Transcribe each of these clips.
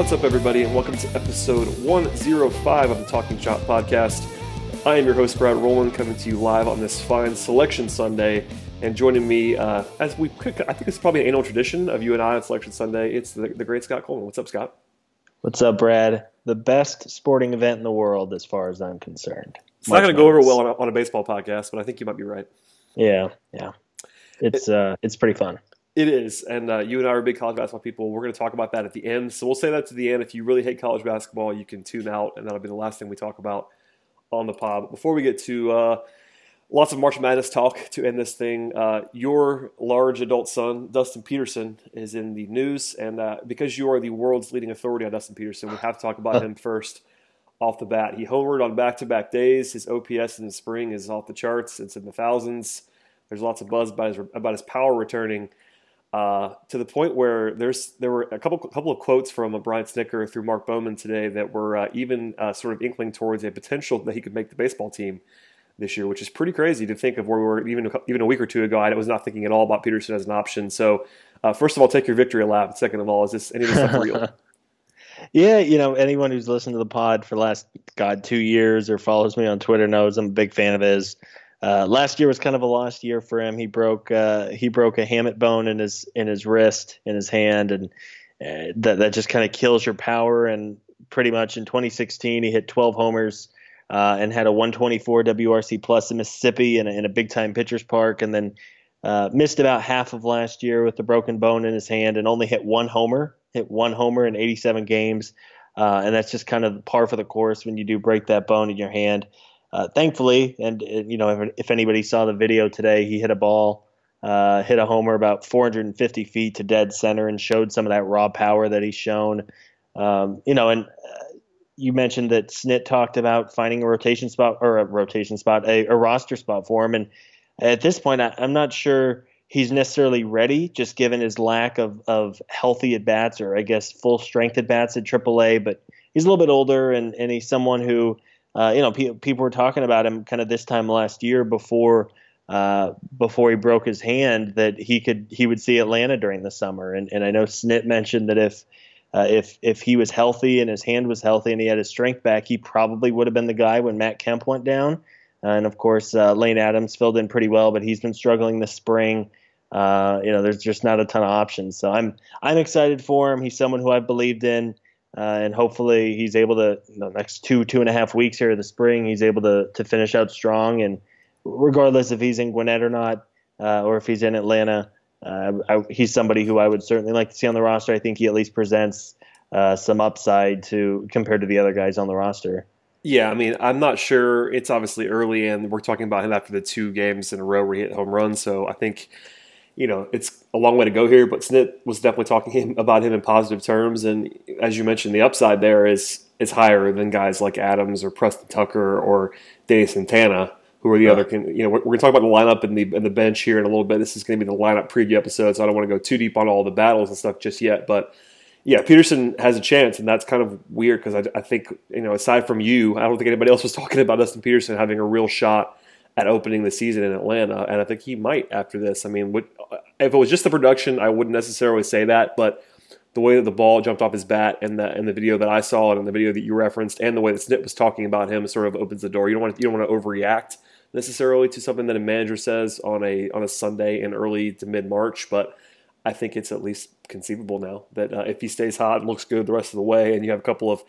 What's up, everybody, and welcome to episode 105 of the Talking Shop podcast. I am your host, Brad Roland, coming to you live on this fine Selection Sunday. And joining me, as we could, I think it's probably an annual tradition of you and I on Selection Sunday, it's the great Scott Coleman. What's up, Scott? What's up, Brad? The best sporting event in the world, as far as I'm concerned. It's not going to go over well on a baseball podcast, but I think you might be right. Yeah. It's pretty fun. It is, and you and I are big college basketball people. We're going to talk about that at the end, so we'll say that to the end. If you really hate college basketball, you can tune out, and that'll be the last thing we talk about on the pod. But before we get to lots of March Madness talk to end this thing, your large adult son, Dustin Peterson, is in the news, and because you are the world's leading authority on Dustin Peterson, we have to talk about him first off the bat. He homered on back-to-back days. His OPS in the spring is off the charts. It's in the thousands. There's lots of buzz about his power returning. To the point where there were a couple of quotes from Brian Snicker through Mark Bowman today that were even sort of inkling towards a potential that he could make the baseball team this year, which is pretty crazy to think of where we were even a week or two ago. I was not thinking at all about Peterson as an option. So first of all, take your victory lap. Second of all, is this any of this stuff real? Yeah, anyone who's listened to the pod for the last, 2 years or follows me on Twitter knows I'm a big fan of his. Last year was kind of a lost year for him. He broke a hamate bone in his wrist, in his hand, and that just kind of kills your power. And pretty much in 2016, he hit 12 homers and had a 124 WRC plus in Mississippi in a big time pitcher's park, and then missed about half of last year with the broken bone in his hand and only hit one homer in 87 games. And that's just kind of par for the course when you do break that bone in your hand. Thankfully, and if anybody saw the video today, he hit a ball, hit a homer about 450 feet to dead center and showed some of that raw power that he's shown. You mentioned that Snit talked about finding a roster spot for him. And at this point, I'm not sure he's necessarily ready, just given his lack of healthy at-bats or I guess full strength at-bats at AAA. But he's a little bit older and he's someone who – people were talking about him kind of this time last year before he broke his hand that he would see Atlanta during the summer. And I know Snit mentioned that if he was healthy and his hand was healthy and he had his strength back, he probably would have been the guy when Matt Kemp went down. And of course, Lane Adams filled in pretty well, but he's been struggling this spring. There's just not a ton of options. So I'm excited for him. He's someone who I've believed in. And hopefully he's able to, next two and a half weeks here in the spring, he's able to finish out strong. And regardless if he's in Gwinnett or not, or if he's in Atlanta, he's somebody who I would certainly like to see on the roster. I think he at least presents some upside compared to the other guys on the roster. Yeah, I'm not sure. It's obviously early, and we're talking about him after the two games in a row where he hit home runs. So I think it's a long way to go here, but Snit was definitely talking about him in positive terms. And as you mentioned, the upside there is higher than guys like Adams or Preston Tucker or Danny Santana, who are the other. We're going to talk about the lineup and the bench here in a little bit. This is going to be the lineup preview episode, so I don't want to go too deep on all the battles and stuff just yet. But yeah, Peterson has a chance, and that's kind of weird because I think aside from you, I don't think anybody else was talking about Dustin Peterson having a real shot at opening the season in Atlanta, and I think he might after this. If it was just the production, I wouldn't necessarily say that, but the way that the ball jumped off his bat and the video that I saw and in the video that you referenced and the way that Snit was talking about him sort of opens the door. You don't want to overreact necessarily to something that a manager says on a Sunday in early to mid-March, but I think it's at least conceivable now that if he stays hot and looks good the rest of the way, and you have a couple of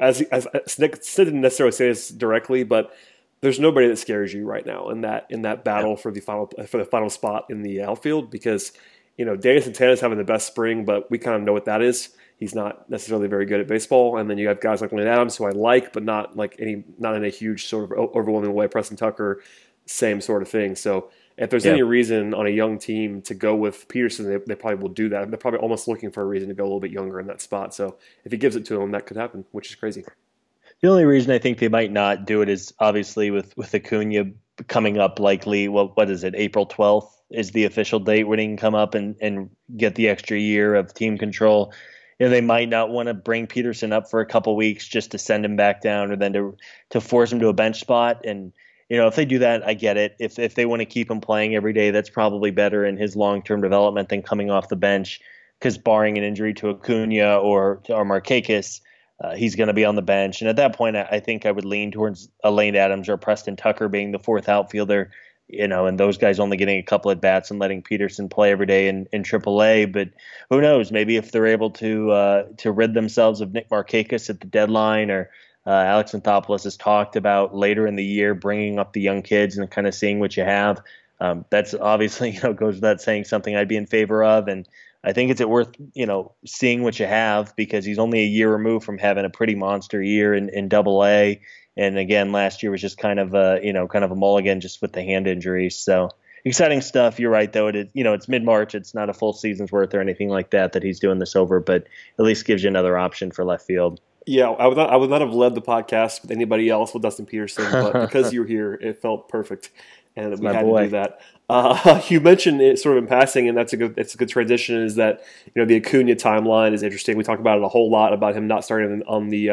as Snit didn't necessarily say this directly, but there's nobody that scares you right now in that battle for the final spot in the outfield because Danny Santana's having the best spring, but we kind of know what that is. He's not necessarily very good at baseball, and then you have guys like Lane Adams, who I like, but not in a huge sort of overwhelming way. Preston Tucker, same sort of thing. So if there's any reason on a young team to go with Peterson, they probably will do that. They're probably almost looking for a reason to go a little bit younger in that spot. So if he gives it to him, that could happen, which is crazy. The only reason I think they might not do it is obviously with Acuña coming up likely. What is it? April 12th is the official date when he can come up and get the extra year of team control. They might not want to bring Peterson up for a couple weeks just to send him back down or then to force him to a bench spot. And if they do that, I get it. If they want to keep him playing every day, that's probably better in his long-term development than coming off the bench. because barring an injury to Acuna or Markakis, he's going to be on the bench. And at that point, I think I would lean towards Lane Adams or Preston Tucker being the fourth outfielder, you know, and those guys only getting a couple at bats and letting Peterson play every day in AAA. But who knows? Maybe if they're able to rid themselves of Nick Markakis at the deadline, or Alex Anthopoulos has talked about later in the year bringing up the young kids and kind of seeing what you have. That's obviously, you know, goes without saying something I'd be in favor of. And I think it's worth, you know, seeing what you have, because he's only a year removed from having a pretty monster year in AA. And again, last year was just kind of a, you know, kind of a mulligan just with the hand injury. So exciting stuff. You're right, though. It is, you know, it's mid-March. It's not a full season's worth or anything like that that he's doing this over, but at least gives you another option for left field. Yeah, I would not have led the podcast with anybody else with Dustin Peterson, but because you're here, it felt perfect. And we had to do that. You mentioned it sort of in passing, and that's a good transition, is that, you know, the Acuna timeline is interesting. We talk about it a whole lot, about him not starting on the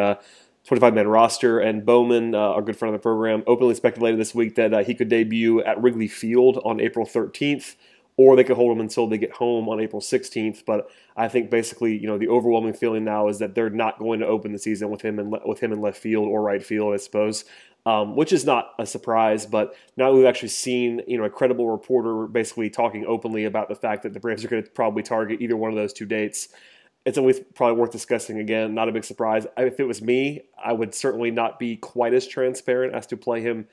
25-man roster. And Bowman, our good friend of the program, openly speculated this week that he could debut at Wrigley Field on April 13th, or they could hold him until they get home on April 16th. But I think basically, you know, the overwhelming feeling now is that they're not going to open the season with him in left field or right field, I suppose. Which is not a surprise, but now we've actually seen, you know, a credible reporter basically talking openly about the fact that the Braves are going to probably target either one of those two dates. It's always probably worth discussing again. Not a big surprise. If it was me, I would certainly not be quite as transparent as to play him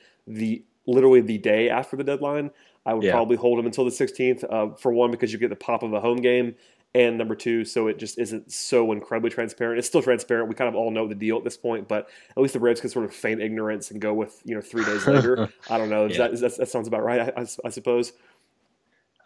literally the day after the deadline. I would probably hold him until the 16th, for one, because you get the pop of a home game, and number two, so it just isn't so incredibly transparent. It's still transparent. We kind of all know the deal at this point, but at least the Braves can sort of feign ignorance and go with, you know, 3 days later. I don't know. Yeah. That sounds about right, I suppose.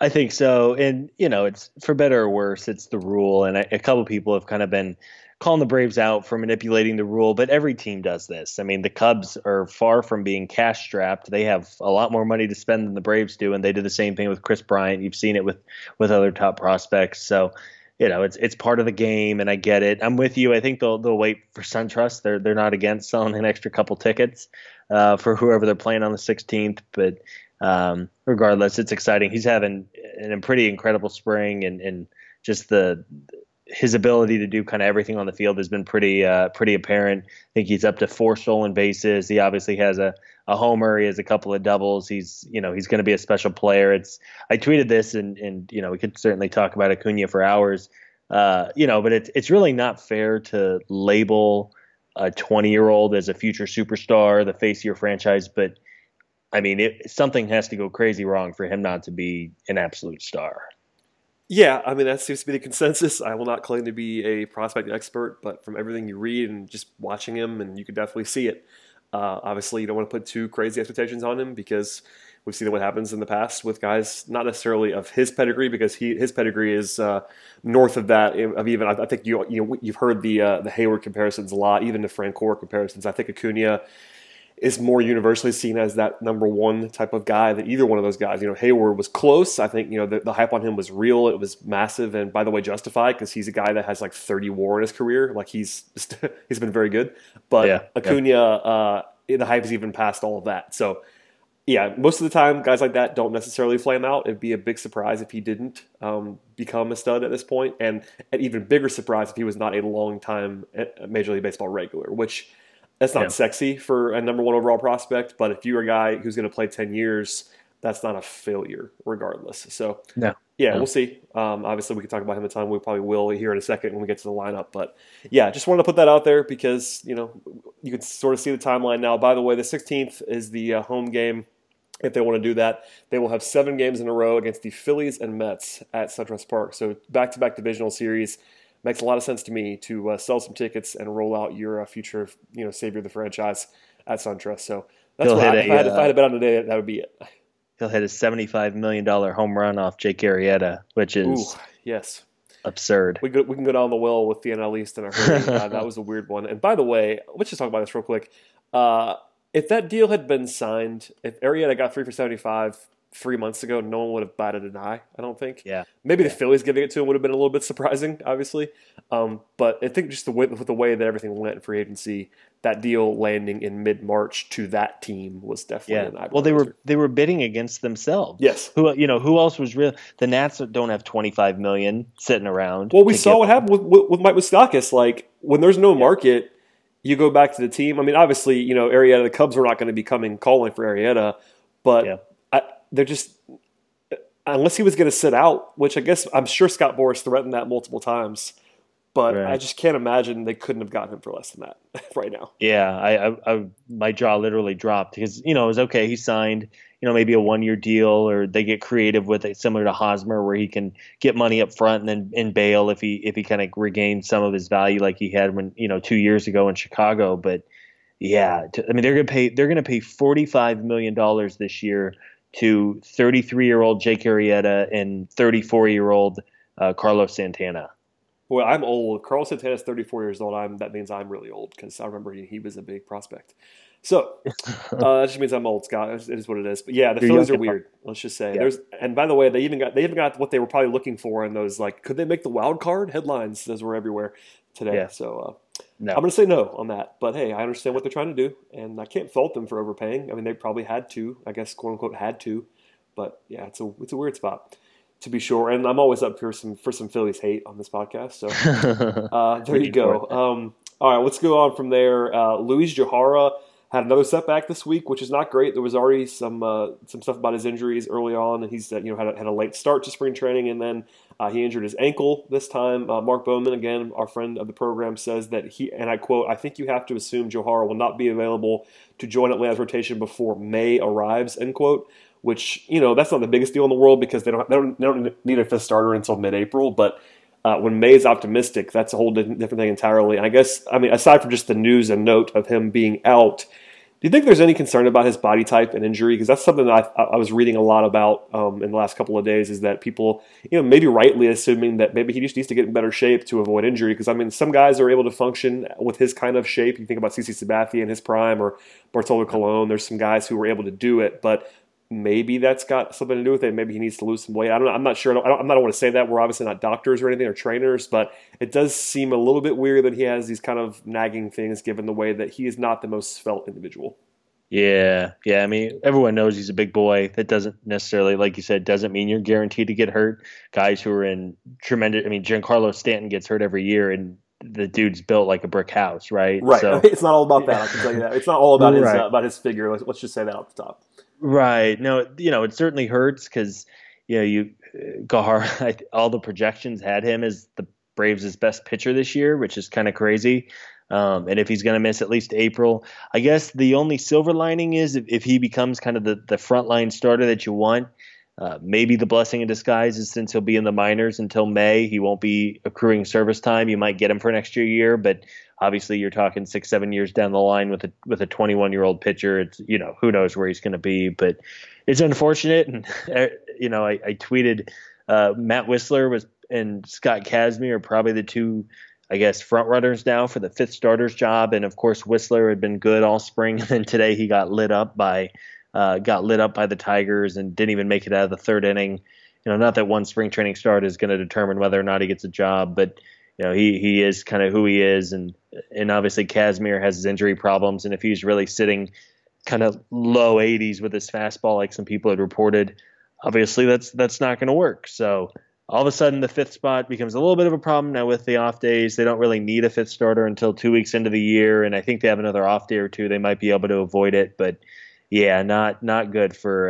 I think so. And, you know, it's, for better or worse, it's the rule. And a couple people have kind of been calling the Braves out for manipulating the rule, but every team does this. I mean, the Cubs are far from being cash strapped. They have a lot more money to spend than the Braves do, and they do the same thing with Chris Bryant. You've seen it with other top prospects. So, you know, it's part of the game, and I get it. I'm with you. I think they'll wait for SunTrust. They're not against selling an extra couple tickets for whoever they're playing on the 16th, but regardless, it's exciting. He's having a pretty incredible spring, and just his ability to do kind of everything on the field has been pretty apparent. I think he's up to 4 stolen bases. He obviously has a homer. He has a couple of doubles. He's, you know, he's going to be a special player. I tweeted this, and you know, we could certainly talk about Acuna for hours, you know, but it's really not fair to label a 20-year-old as a future superstar, the face of your franchise. But I mean, something has to go crazy wrong for him not to be an absolute star. Yeah, I mean, that seems to be the consensus. I will not claim to be a prospect expert, but from everything you read and just watching him, and you can definitely see it. Obviously, you don't want to put too crazy expectations on him, because we've seen what happens in the past with guys not necessarily of his pedigree, because his pedigree is north of that. Of even, I think you've heard the Hayward comparisons a lot, even the Francona comparisons. I think Acuna is more universally seen as that number one type of guy than either one of those guys. You know, Hayward was close. I think, you know, the hype on him was real. It was massive, and by the way, justified, because he's a guy that has like 30 WAR in his career. Like he's been very good. But Acuna, the hype is even past all of that. So yeah, most of the time guys like that don't necessarily flame out. It'd be a big surprise if he didn't become a stud at this point, and an even bigger surprise if he was not a long-time Major League Baseball regular, which that's not sexy for a number one overall prospect, but if you're a guy who's going to play 10 years, that's not a failure regardless. So, we'll see. Obviously, we can talk about him a ton. We probably will here in a second when we get to the lineup. But, yeah, just wanted to put that out there because, you know, you can sort of see the timeline now. By the way, the 16th is the home game. If they want to do that, they will have 7 games in a row against the Phillies and Mets at SunTrust Park. So, back-to-back divisional series. Makes a lot of sense to me to sell some tickets and roll out your future, you know, savior of the franchise at SunTrust. So that's what if I had a bet on today, that would be it. He'll hit a $75 million home run off Jake Arrieta, which is absurd. We can go down the well with the NL East in a hurry. That was a weird one. And by the way, let's just talk about this real quick. If that deal had been signed, if Arrieta got 3 for 75, 3 months ago, no one would have batted an eye, I don't think. Yeah. Maybe the Phillies giving it to him would have been a little bit surprising, obviously. But I think just the way that everything went in free agency, that deal landing in mid-March to that team was definitely an eye-opener. Well, they were bidding against themselves. Yes. Who else was real? The Nats don't have $25 million sitting around. Well, we saw what happened with Mike Markakis. Like, when there's no market, you go back to the team. I mean, obviously, Arrieta, the Cubs were not going to be calling for Arrieta, but they're just, unless he was going to sit out, which I guess I'm sure Scott Boras threatened that multiple times, but I just can't imagine they couldn't have gotten him for less than that right now. Yeah, I my jaw literally dropped because it was okay. He signed maybe a 1-year deal, or they get creative with it, similar to Hosmer, where he can get money up front and then bail if he kind of regains some of his value like he had when 2 years ago in Chicago. But they're going to pay $45 million this year to 33-year-old Jake Arrieta and 34-year-old Carlos Santana. Well, I'm old. Carlos Santana's 34 years old. That means I'm really old because I remember he was a big prospect. So that just means I'm old, Scott. It is what it is. But yeah, the Phillies are weird. Let's just say And by the way, they even got what they were probably looking for in those, like, could they make the wild card headlines? Those were everywhere today. Yeah. So no. I'm going to say no on that. But hey, I understand what they're trying to do, and I can't fault them for overpaying. I mean, they probably had to. I guess quote unquote had to. But yeah, it's a weird spot, to be sure, and I'm always up here for some Phillies hate on this podcast. So there you go. All right, let's go on from there. Luiz Gohara had another setback this week, which is not great. There was already some stuff about his injuries early on, and he's had a late start to spring training, and then he injured his ankle this time. Mark Bowman, again, our friend of the program, says that he, and I quote, "I think you have to assume Gohara will not be available to join Atlanta's rotation before May arrives," end quote. Which, that's not the biggest deal in the world because they don't need a fifth starter until mid-April. But when May is optimistic, that's a whole different thing entirely. And I guess, aside from just the news and note of him being out, do you think there's any concern about his body type and injury? Because that's something that I was reading a lot about in the last couple of days, is that people, maybe rightly assuming that maybe he just needs to get in better shape to avoid injury. Because, some guys are able to function with his kind of shape. You think about CeCe Sabathia in his prime or Bartolo Colon. There's some guys who were able to do it, but maybe that's got something to do with it. Maybe he needs to lose some weight. I don't know. I'm not sure. I'm not want to say that. We're obviously not doctors or anything or trainers, but it does seem a little bit weird that he has these kind of nagging things given the way that he is not the most svelte individual. Yeah. Yeah. Everyone knows he's a big boy. That doesn't necessarily, like you said, doesn't mean you're guaranteed to get hurt. Guys who are in tremendous, Giancarlo Stanton gets hurt every year, and the dude's built like a brick house, right? Right. So, it's not all about that. I can tell you that. It's not all about his figure. Let's just say that off the top. Right. No, it certainly hurts because, Gohara, all the projections had him as the Braves' best pitcher this year, which is kind of crazy. And if he's going to miss at least April, I guess the only silver lining is if he becomes kind of the frontline starter that you want, maybe the blessing in disguise is since he'll be in the minors until May, he won't be accruing service time. You might get him for an extra year, but obviously you're talking 6-7 years down the line with a 21-year-old pitcher. It's, who knows where he's going to be, but it's unfortunate. And, I tweeted Matt Whistler and Scott Kazmir are probably the two, I guess, front runners now for the fifth starter's job. And of course, Whistler had been good all spring, and then today he got lit up by the Tigers and didn't even make it out of the third inning. Not that one spring training start is going to determine whether or not he gets a job, but he is kind of who he is, and obviously Kazmir has his injury problems, and if he's really sitting kind of low 80s with his fastball, like some people had reported, obviously that's not going to work. So all of a sudden the fifth spot becomes a little bit of a problem. Now with the off days, they don't really need a fifth starter until 2 weeks into the year, and I think they have another off day or two. They might be able to avoid it, but yeah, not good for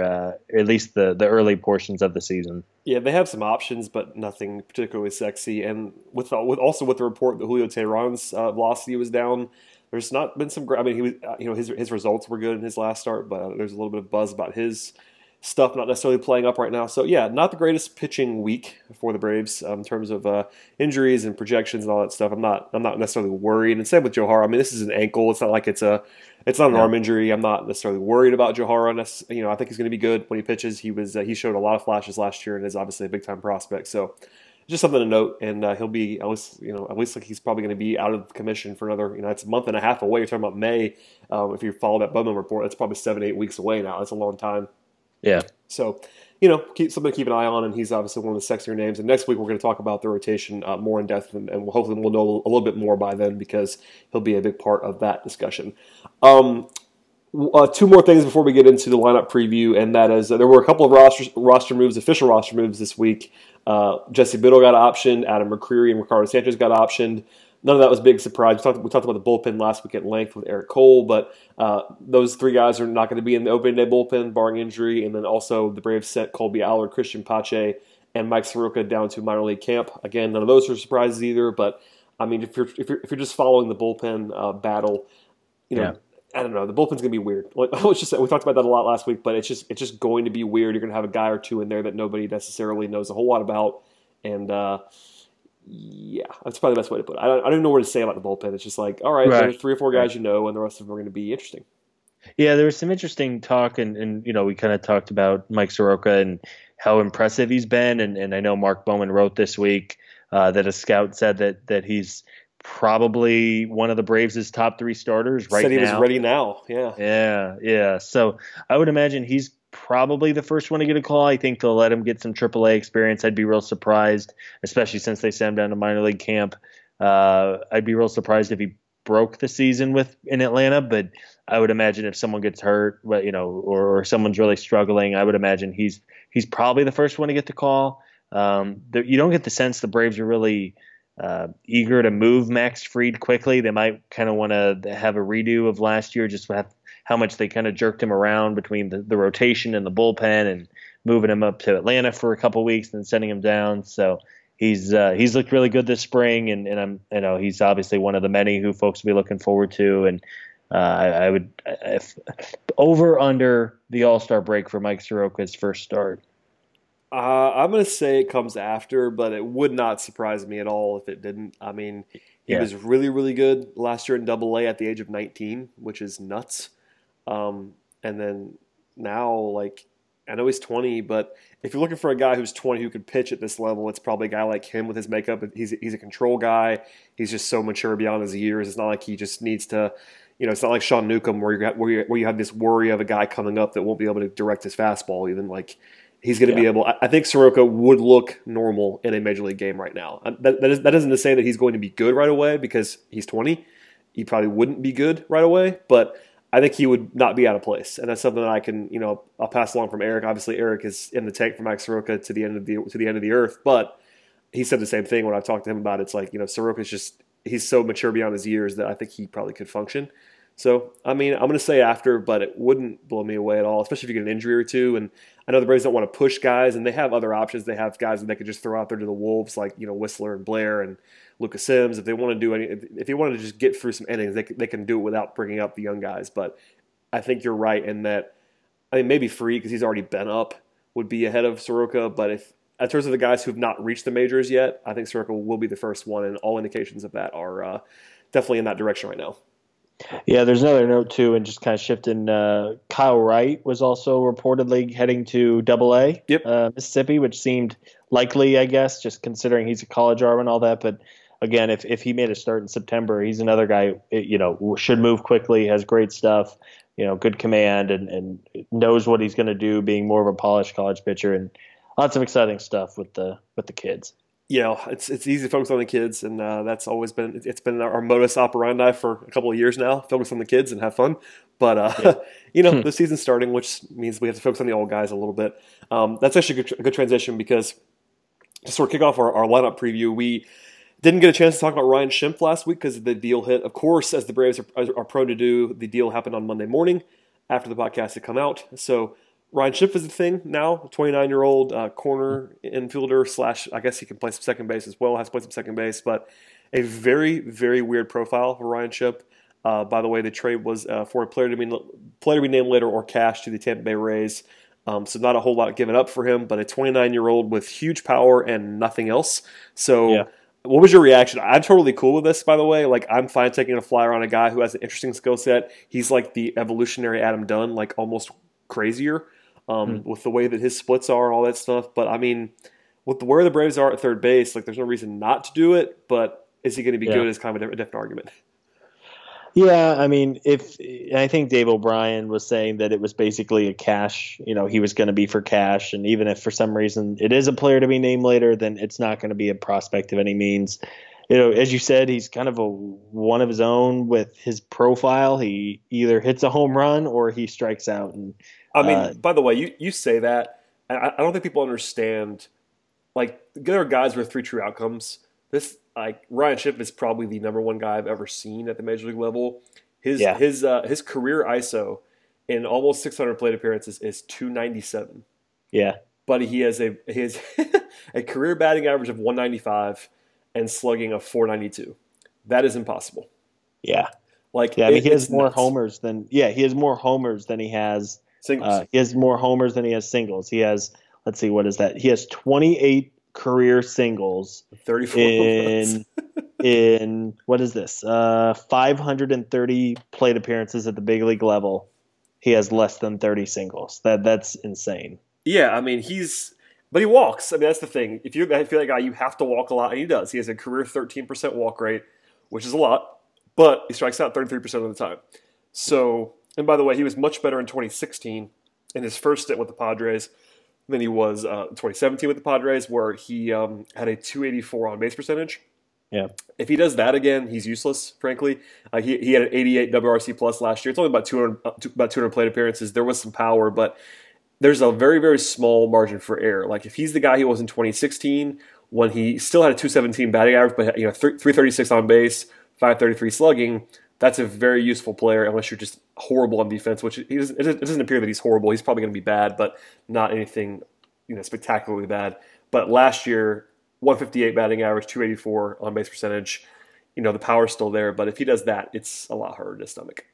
at least the early portions of the season. Yeah, they have some options, but nothing particularly sexy. And with the report that Julio Teheran's velocity was down, there's not been some. He was his results were good in his last start, but there's a little bit of buzz about his stuff not necessarily playing up right now. So yeah, not the greatest pitching week for the Braves in terms of injuries and projections and all that stuff. I'm not necessarily worried. And same with Gohara. this is an ankle. It's not like it's not an arm injury. I'm not necessarily worried about Gohara. I think he's going to be good when he pitches. He was he showed a lot of flashes last year and is obviously a big time prospect. So just something to note. And he'll be at least like he's probably going to be out of commission for another. It's a month and a half away. You're talking about May. If you follow that Bowman report, that's probably 7-8 weeks away now. That's a long time. Yeah. So, you know, something to keep an eye on, and he's obviously one of the sexier names. And next week we're going to talk about the rotation more in depth, and hopefully we'll know a little bit more by then because he'll be a big part of that discussion. Two more things before we get into the lineup preview, and that is there were a couple of official roster moves this week. Jesse Biddle got optioned, Adam McCreary and Ricardo Sanchez got optioned. None of that was a big surprise. We talked about the bullpen last week at length with Eric Cole, but those three guys are not going to be in the opening day bullpen, barring injury. And then also the Braves set Colby Allard, Christian Pache, and Mike Soroka down to minor league camp. Again, none of those are surprises either. But I mean, if you're just following the bullpen battle, you know, yeah. I don't know. The bullpen's going to be weird. We talked about that a lot last week, but it's just going to be weird. You're going to have a guy or two in there that nobody necessarily knows a whole lot about, and. Yeah, that's probably the best way to put it. I don't even know what to say about the bullpen. It's just like, all right, there's three or four guys you know, and the rest of them are going to be interesting. Yeah, there was some interesting talk, and you know, we kind of talked about Mike Soroka and how impressive he's been, and I know Mark Bowman wrote this week that a scout said that he's probably one of the Braves' top three starters right now. Said he was ready now, yeah. So I would imagine he's probably the first one to get a call. I think they'll let him get some AAA experience. I'd be real surprised, especially since they sent him down to minor league camp. I'd be real surprised if he broke the season in Atlanta, but I would imagine if someone gets hurt, you know, or someone's really struggling, I would imagine he's probably the first one to get the call. You don't get the sense the Braves are really eager to move Max Fried quickly. They might kind of want to have a redo of last year, just have how much they kind of jerked him around between the rotation and the bullpen and moving him up to Atlanta for a couple of weeks and sending him down. So he's looked really good this spring, and I'm, you know, he's obviously one of the many who folks will be looking forward to. And I would under the All-Star break for Mike Soroka's first start. I'm going to say it comes after, but it would not surprise me at all if it didn't. I mean, he was really, really good last year in Double-A at the age of 19, which is nuts. And then now, like, I know he's 20, but if you're looking for a guy who's 20 who could pitch at this level, it's probably a guy like him with his makeup. He's a control guy. He's just so mature beyond his years. It's not like he just needs to, you know, it's not like Sean Newcomb where you have this worry of a guy coming up that won't be able to direct his fastball even. Like, he's going to be able. I think Soroka would look normal in a major league game right now. That isn't to say that he's going to be good right away, because he's 20. He probably wouldn't be good right away, but I think he would not be out of place, and that's something that I'll pass along from Eric. Obviously, Eric is in the tank for Mike Soroka to the end of the earth, but he said the same thing when I talked to him about it. It's like, you know, Soroka's just, he's so mature beyond his years that I think he probably could function. So, I mean, I'm going to say after, but it wouldn't blow me away at all, especially if you get an injury or two. And I know the Braves don't want to push guys, and they have other options. They have guys that they could just throw out there to the Wolves, like, you know, Whistler and Blair and Lucas Sims. If they want to just get through some innings, they can do it without bringing up the young guys. But I think you're right in that, I mean, maybe Free, because he's already been up, would be ahead of Soroka. But if, in terms of the guys who have not reached the majors yet, I think Soroka will be the first one, and all indications of that are definitely in that direction right now. Yeah, there's another note too, and just kind of shifting. Kyle Wright was also reportedly heading to Double-A, Mississippi, which seemed likely, I guess, just considering he's a college arm and all that. But again, if he made a start in September, he's another guy, you know, should move quickly, has great stuff, you know, good command, and knows what he's going to do, being more of a polished college pitcher, and lots of exciting stuff with the kids. Yeah, you know, it's easy to focus on the kids, and that's always been our modus operandi for a couple of years now. Focus on the kids and have fun. But you know, the season's starting, which means we have to focus on the old guys a little bit. That's actually a good transition, because to sort of kick off our lineup preview, we didn't get a chance to talk about Ryan Schimpf last week because the deal hit. Of course, as the Braves are prone to do, the deal happened on Monday morning after the podcast had come out. So Ryan Schimpf is the thing now, 29-year-old corner infielder / I guess he can play some second base as well, has played some second base, but a very, very weird profile for Ryan Schimpf. By the way, the trade was for a player to be named later or cash to the Tampa Bay Rays, so not a whole lot given up for him, but a 29-year-old with huge power and nothing else. So what was your reaction? I'm totally cool with this, by the way. Like, I'm fine taking a flyer on a guy who has an interesting skill set. He's like the evolutionary Adam Dunn, like almost crazier. With the way that his splits are and all that stuff. But, I mean, with where the Braves are at third base, like, there's no reason not to do it, but is he going to be good is kind of a different argument. Yeah, I mean, I think Dave O'Brien was saying that it was basically a cash, he was going to be for cash. And even if for some reason it is a player to be named later, then it's not going to be a prospect of any means. As you said, he's kind of one of his own with his profile. He either hits a home run or he strikes out. And I mean, by the way, you say that, and I don't think people understand, there are guys with three true outcomes. Ryan Schimpf is probably the number one guy I've ever seen at the major league level. His career ISO in almost 600 plate appearances is 297. Yeah, but he has a career batting average of 195 and slugging of 492. That is impossible. Yeah, he has more homers than he has singles. He has more homers than he has singles. He has what is that? He has 28. Career singles 34 in what is this 530 plate appearances at the big league level. He has less than 30 singles. That's insane. Yeah, I mean he walks. I mean, that's the thing. If you're that guy, you have to walk a lot, and he does. He has a career 13% walk rate, which is a lot, but he strikes out 33% of the time. So, and by the way, he was much better in 2016 in his first stint with the Padres. Then he was 2017 with the Padres, where he had a 284 on base percentage. Yeah. If he does that again, he's useless, frankly. He had an 88 WRC plus last year. It's only about 200 plate appearances. There was some power, but there's a very, very small margin for error. If he's the guy he was in 2016, when he still had a 217 batting average, but 336 on base, 533 slugging, that's a very useful player unless you're just horrible on defense, which it doesn't appear that he's horrible. He's probably going to be bad, but not anything spectacularly bad. But last year, 158 batting average, 284 on base percentage. The power's still there, but if he does that, it's a lot harder to stomach.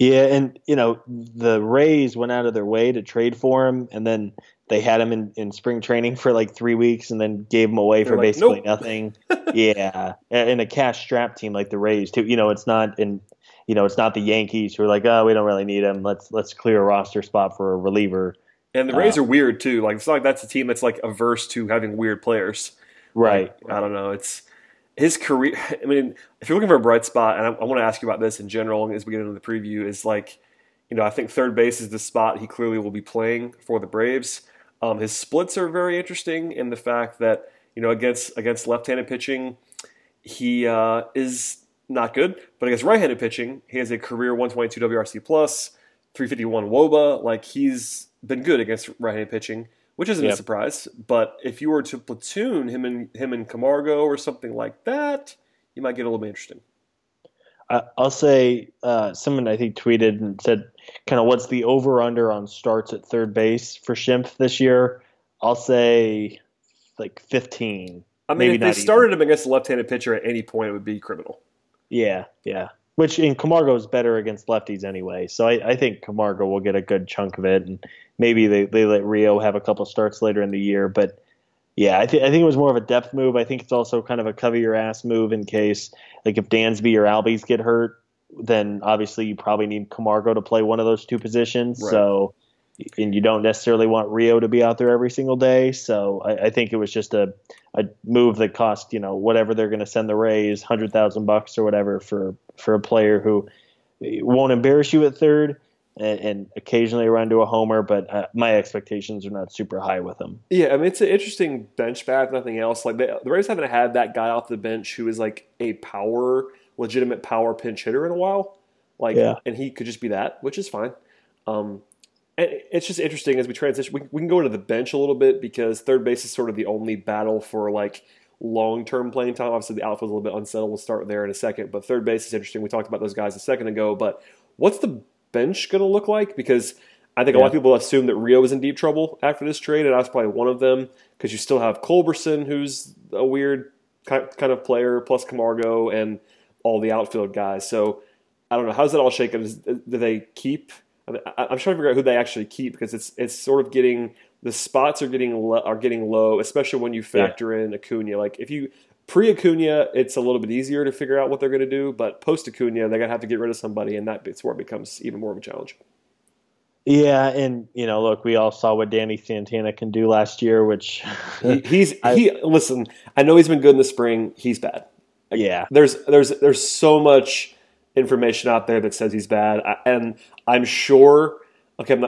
Yeah, and the Rays went out of their way to trade for him, and then they had him in spring training for 3 weeks and then gave him away for basically nothing. Yeah. And a cash strap team like the Rays too. It's not the Yankees who are we don't really need him. Let's clear a roster spot for a reliever. And the Rays are weird too. It's not like that's a team that's averse to having weird players. Right. I don't know. It's his career. I mean, if you're looking for a bright spot, and I want to ask you about this in general as we get into the preview, is I think third base is the spot he clearly will be playing for the Braves. His splits are very interesting in the fact that, against left-handed pitching, he is not good. But against right-handed pitching, he has a career 122 WRC+, 351 WOBA. He's been good against right-handed pitching, which isn't a surprise. But if you were to platoon him and Camargo or something like that, you might get a little bit interesting. I'll say someone I think tweeted and said kind of what's the over-under on starts at third base for Schimpf this year. I'll say 15. I mean, if they started him against a left-handed pitcher at any point, it would be criminal. Yeah. Which in Camargo is better against lefties anyway. So I think Camargo will get a good chunk of it. And maybe they let Rio have a couple starts later in the year. But yeah, I think it was more of a depth move. I think it's also kind of a cover-your-ass move in case, if Dansby or Albies get hurt, then obviously you probably need Camargo to play one of those two positions. Right. So, and you don't necessarily want Rio to be out there every single day. So I think it was just a move that cost, whatever they're going to send the Rays, $100,000 or whatever for a player who won't embarrass you at third. And occasionally run to a homer, but my expectations are not super high with him. Yeah, I mean, it's an interesting bench bat, if nothing else. The Rays haven't had that guy off the bench who is a legitimate power pinch hitter in a while. And he could just be that, which is fine. And it's just interesting as we transition. We can go to the bench a little bit because third base is sort of the only battle for long-term playing time. Obviously, the outfield's a little bit unsettled. We'll start there in a second, but third base is interesting. We talked about those guys a second ago, but what's the bench going to look like? Because I think a lot of people assume that Rio is in deep trouble after this trade, and I was probably one of them because you still have Culberson, who's a weird kind of player, plus Camargo and all the outfield guys. So I don't know. How does that all shake up? Do they keep? I mean, I'm trying to figure out who they actually keep because it's sort of getting the spots are getting low, especially when you factor in Acuña. If you pre-Acuña, it's a little bit easier to figure out what they're going to do, but post-Acuña, they're going to have to get rid of somebody, and that's where it becomes even more of a challenge. Yeah, and, look, we all saw what Danny Santana can do last year, which... Listen, I know he's been good in the spring. He's bad. There's so much information out there that says he's bad. And I'm sure, okay, I'm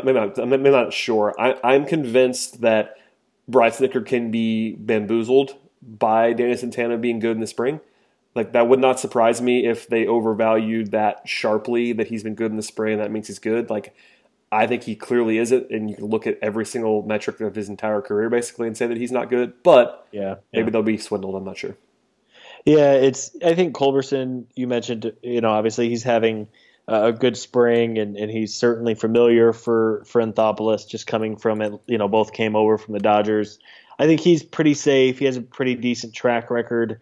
not sure. I'm convinced that Brian Snicker can be bamboozled by Danny Santana being good in the spring. Like, that would not surprise me if they overvalued that sharply, that he's been good in the spring and that means he's good. Like, I think he clearly isn't, and you can look at every single metric of his entire career basically and say that he's not good, but maybe they'll be swindled. I'm not sure. Yeah, I think Culberson, you mentioned, obviously he's having a good spring, and he's certainly familiar for Anthopoulos, just coming from it, both came over from the Dodgers. I think he's pretty safe. He has a pretty decent track record.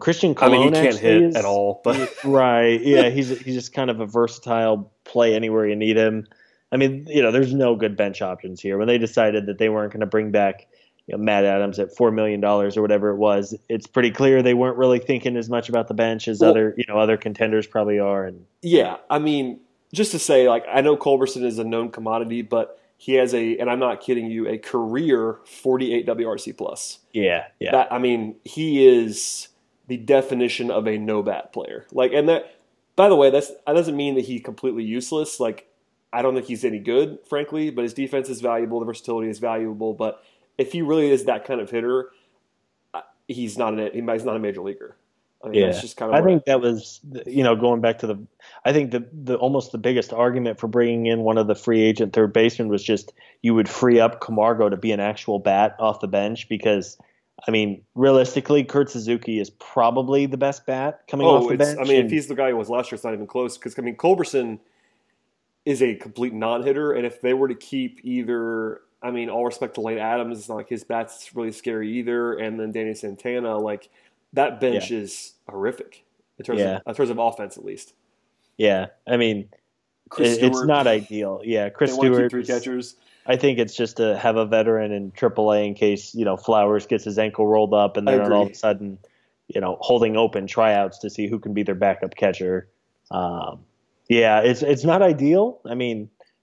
Christian Colon, he can't hit at all, but right. Yeah. He's just kind of a versatile play anywhere you need him. I mean, there's no good bench options here. When they decided that they weren't going to bring back Matt Adams at $4 million or whatever it was, it's pretty clear they weren't really thinking as much about the bench as other contenders probably are. And yeah, I mean, just to say, like, I know Culberson is a known commodity, but he has and I'm not kidding you, a career 48 WRC plus. Yeah. He is the definition of a no bat player. Like, and that, by the way, that doesn't mean that he's completely useless. Like, I don't think he's any good, frankly, but his defense is valuable. The versatility is valuable. But if he really is that kind of hitter, he's not a major leaguer. I mean, that's just kind of. I think that was, going back to I think the almost the biggest argument for bringing in one of the free agent third basemen was just you would free up Camargo to be an actual bat off the bench because, realistically, Kurt Suzuki is probably the best bat coming off the bench. If he's the guy who was last year, it's not even close because Culberson is a complete non-hitter, and if they were to keep all respect to Lane Adams, it's not like his bat's really scary either, and then Danny Santana, like, that bench is horrific in terms of offense, at least. Yeah, it's not ideal. Yeah, Chris Stewart, 3 catchers. I think it's just to have a veteran in AAA in case, Flowers gets his ankle rolled up, and then all of a sudden, holding open tryouts to see who can be their backup catcher. Yeah, it's not ideal.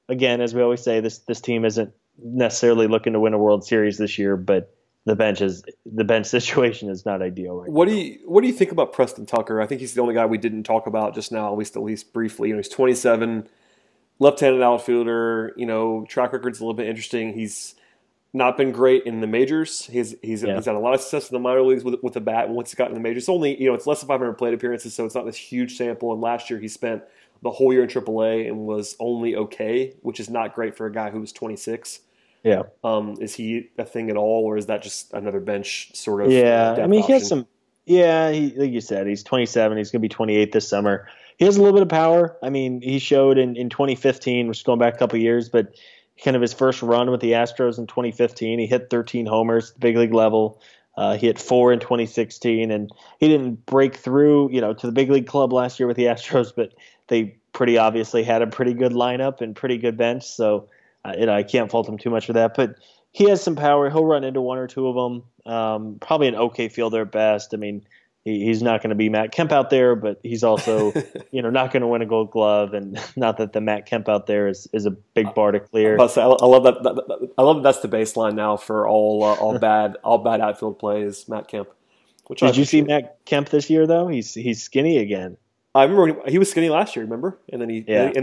Again, as we always say, this team isn't necessarily looking to win a World Series this year, but the bench situation is not ideal right now. What do you think about Preston Tucker? I think he's the only guy we didn't talk about just now, at least briefly. He's 27, left-handed outfielder. Track record's a little bit interesting. He's not been great in the majors. He's had a lot of success in the minor leagues with the bat. And once he got in the majors, it's less than 500 plate appearances, so it's not this huge sample. And last year he spent the whole year in AAA and was only okay, which is not great for a guy who was 26. Yeah. Is he a thing at all, or is that just another bench sort of? Yeah. He has some. Yeah. Like you said, he's 27. He's going to be 28 this summer. He has a little bit of power. He showed in 2015, which is going back a couple of years, but kind of his first run with the Astros in 2015, he hit 13 homers at the big league level. He hit 4 in 2016, and he didn't break through, to the big league club last year with the Astros, but they pretty obviously had a pretty good lineup and pretty good bench. So, I can't fault him too much for that. But he has some power. He'll run into one or two of them. Probably an okay fielder at best. He's not going to be Matt Kemp out there, but he's also, not going to win a Gold Glove. And not that the Matt Kemp out there is a big bar to clear. I love that. I love that that's the baseline now for all bad outfield plays. Matt Kemp. Did you see Matt Kemp this year though? He's skinny again. I remember he was skinny last year. Remember, and then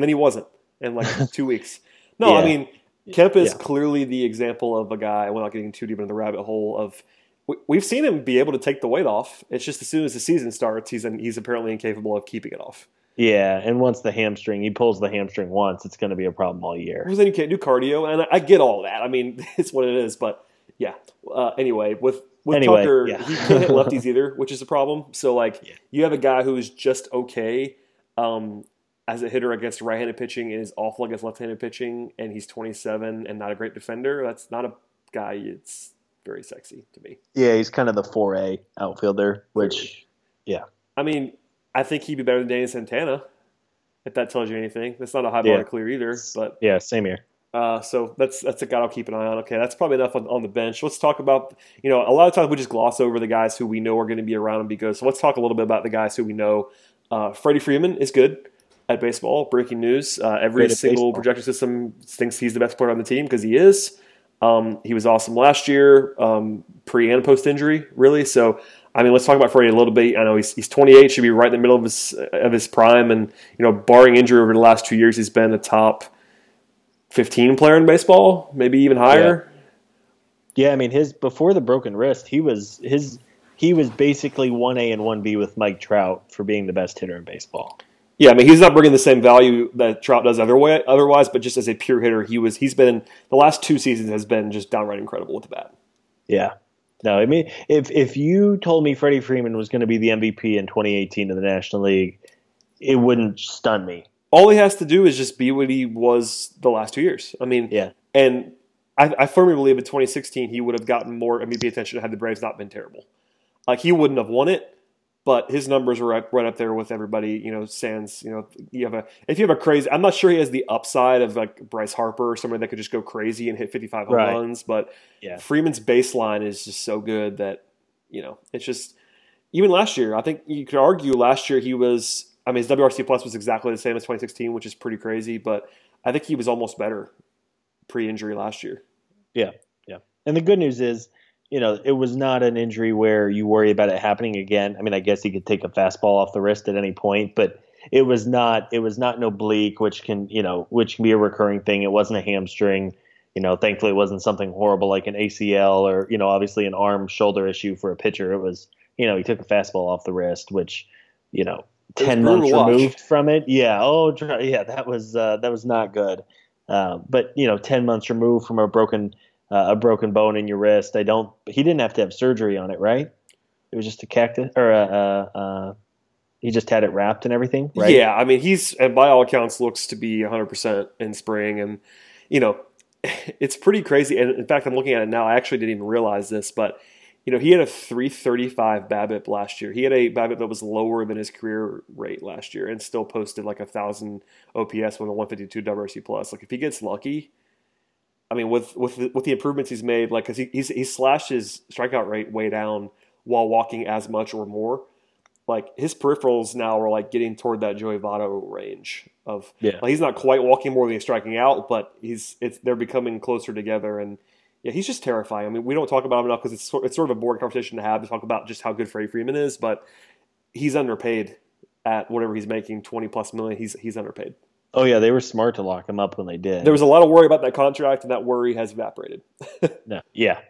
he wasn't in like 2 weeks. No, yeah. Kemp is clearly the example of a guy. We're not getting too deep into the rabbit hole of. We've seen him be able to take the weight off. It's just as soon as the season starts, he's apparently incapable of keeping it off. Yeah, and once he pulls the hamstring once, it's going to be a problem all year. Because then you can't do cardio, and I get all that. It's what it is, but yeah. Anyway, with Tucker, he can't hit lefties either, which is a problem. So you have a guy who is just okay as a hitter against right-handed pitching and is awful against left-handed pitching, and he's 27 and not a great defender. That's not a guy. It's very sexy to me. Yeah, he's kind of the 4A outfielder, which, yeah. I think he'd be better than Danny Santana, if that tells you anything. That's not a high bar to clear either. But yeah, same here. So that's a guy I'll keep an eye on. Okay, that's probably enough on the bench. Let's talk about, a lot of times we just gloss over the guys who we know are going to be around and be good. So let's talk a little bit about the guys who we know. Freddie Freeman is good at baseball. Breaking news. Every single projection system thinks he's the best player on the team because he is. He was awesome last year, pre and post injury, really. So I mean, let's talk about Freddie a little bit. I know he's 28, should be right in the middle of his prime, and you know, barring injury over the last 2 years, he's been a top 15 player in baseball, maybe even higher. Yeah, I mean, his before the broken wrist, he was basically 1A and 1B with Mike Trout for being the best hitter in baseball. Yeah, I mean, he's not bringing the same value that Trout does otherwise, but just as a pure hitter, he's been the last two seasons has been just downright incredible with the bat. Yeah. No, I mean, if you told me Freddie Freeman was going to be the MVP in 2018 in the National League, it wouldn't stun me. All he has to do is just be what he was the last 2 years. I mean, yeah. And I firmly believe in 2016 he would have gotten more MVP attention had the Braves not been terrible. Like, he wouldn't have won it, but his numbers are right up there with everybody. You know, sans, you know, if you have a crazy, I'm not sure he has the upside of like Bryce Harper or somebody that could just go crazy and hit 55 home runs. But yeah. Freeman's baseline is just so good that, you know, it's just, even last year, I think you could argue last year his WRC plus was exactly the same as 2016, which is pretty crazy. But I think he was almost better pre-injury last year. Yeah. Yeah. And the good news is, you know, it was not an injury where you worry about it happening again. I mean, I guess he could take a fastball off the wrist at any point, but it was not an oblique, which can be a recurring thing. It wasn't a hamstring. You know, thankfully it wasn't something horrible like an ACL or, you know, obviously an arm shoulder issue for a pitcher. It was, you know, he took a fastball off the wrist, which, you know, 10 months removed from it. Yeah. Oh, yeah. That was not good. But, you know, 10 months removed from a broken bone in your wrist. He didn't have to have surgery on it, right? It was just a cactus, or he just had it wrapped and everything, right? Yeah, I mean, he's, by all accounts, looks to be 100% in spring, and you know, it's pretty crazy. And in fact, I'm looking at it now. I actually didn't even realize this, but you know, he had a 335 BABIP last year. He had a BABIP that was lower than his career rate last year, and still posted like 1,000 OPS with a 152 WRC plus. Like, if he gets lucky. I mean, with the improvements he's made, like, because he slashed his strikeout rate way down while walking as much or more. Like, his peripherals now are like getting toward that Joey Votto range of. Yeah. Like, he's not quite walking more than he's striking out, but they're becoming closer together. And yeah, he's just terrifying. I mean, we don't talk about him enough because it's sort of a boring conversation to have to talk about just how good Freddie Freeman is, but he's underpaid at whatever he's making, 20+ million. He's underpaid. Oh, yeah, they were smart to lock him up when they did. There was a lot of worry about that contract, and that worry has evaporated. No, yeah.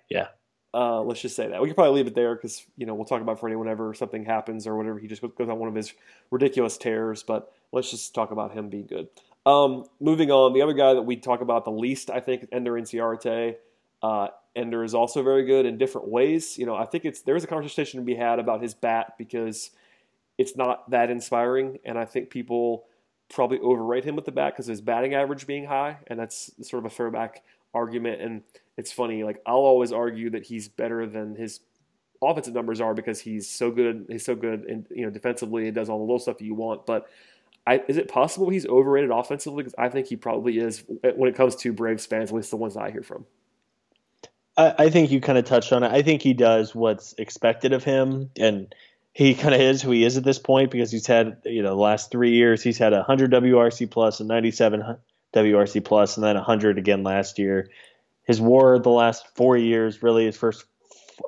Let's just say that. We could probably leave it there because, you know, we'll talk about Freddie whenever something happens or whenever he just goes on one of his ridiculous tears, but let's just talk about him being good. Moving on, the other guy that we talk about the least, I think, is Ender Inciarte. Ender is also very good in different ways. You know, I think there is a conversation to be had about his bat because it's not that inspiring, and I think people probably overrate him with the bat because of his batting average being high, and that's sort of a throwback argument. And it's funny, like, I'll always argue that he's better than his offensive numbers are because he's so good and, you know, defensively, and does all the little stuff that you want. But is it possible he's overrated offensively? Because I think he probably is when it comes to Braves fans, at least the ones I hear from. I think you kind of touched on it. I think he does what's expected of him, and he kind of is who he is at this point because he's had, you know, the last 3 years, he's had 100 WRC plus and 97 WRC plus and then 100 again last year. His WAR the last 4 years, really his first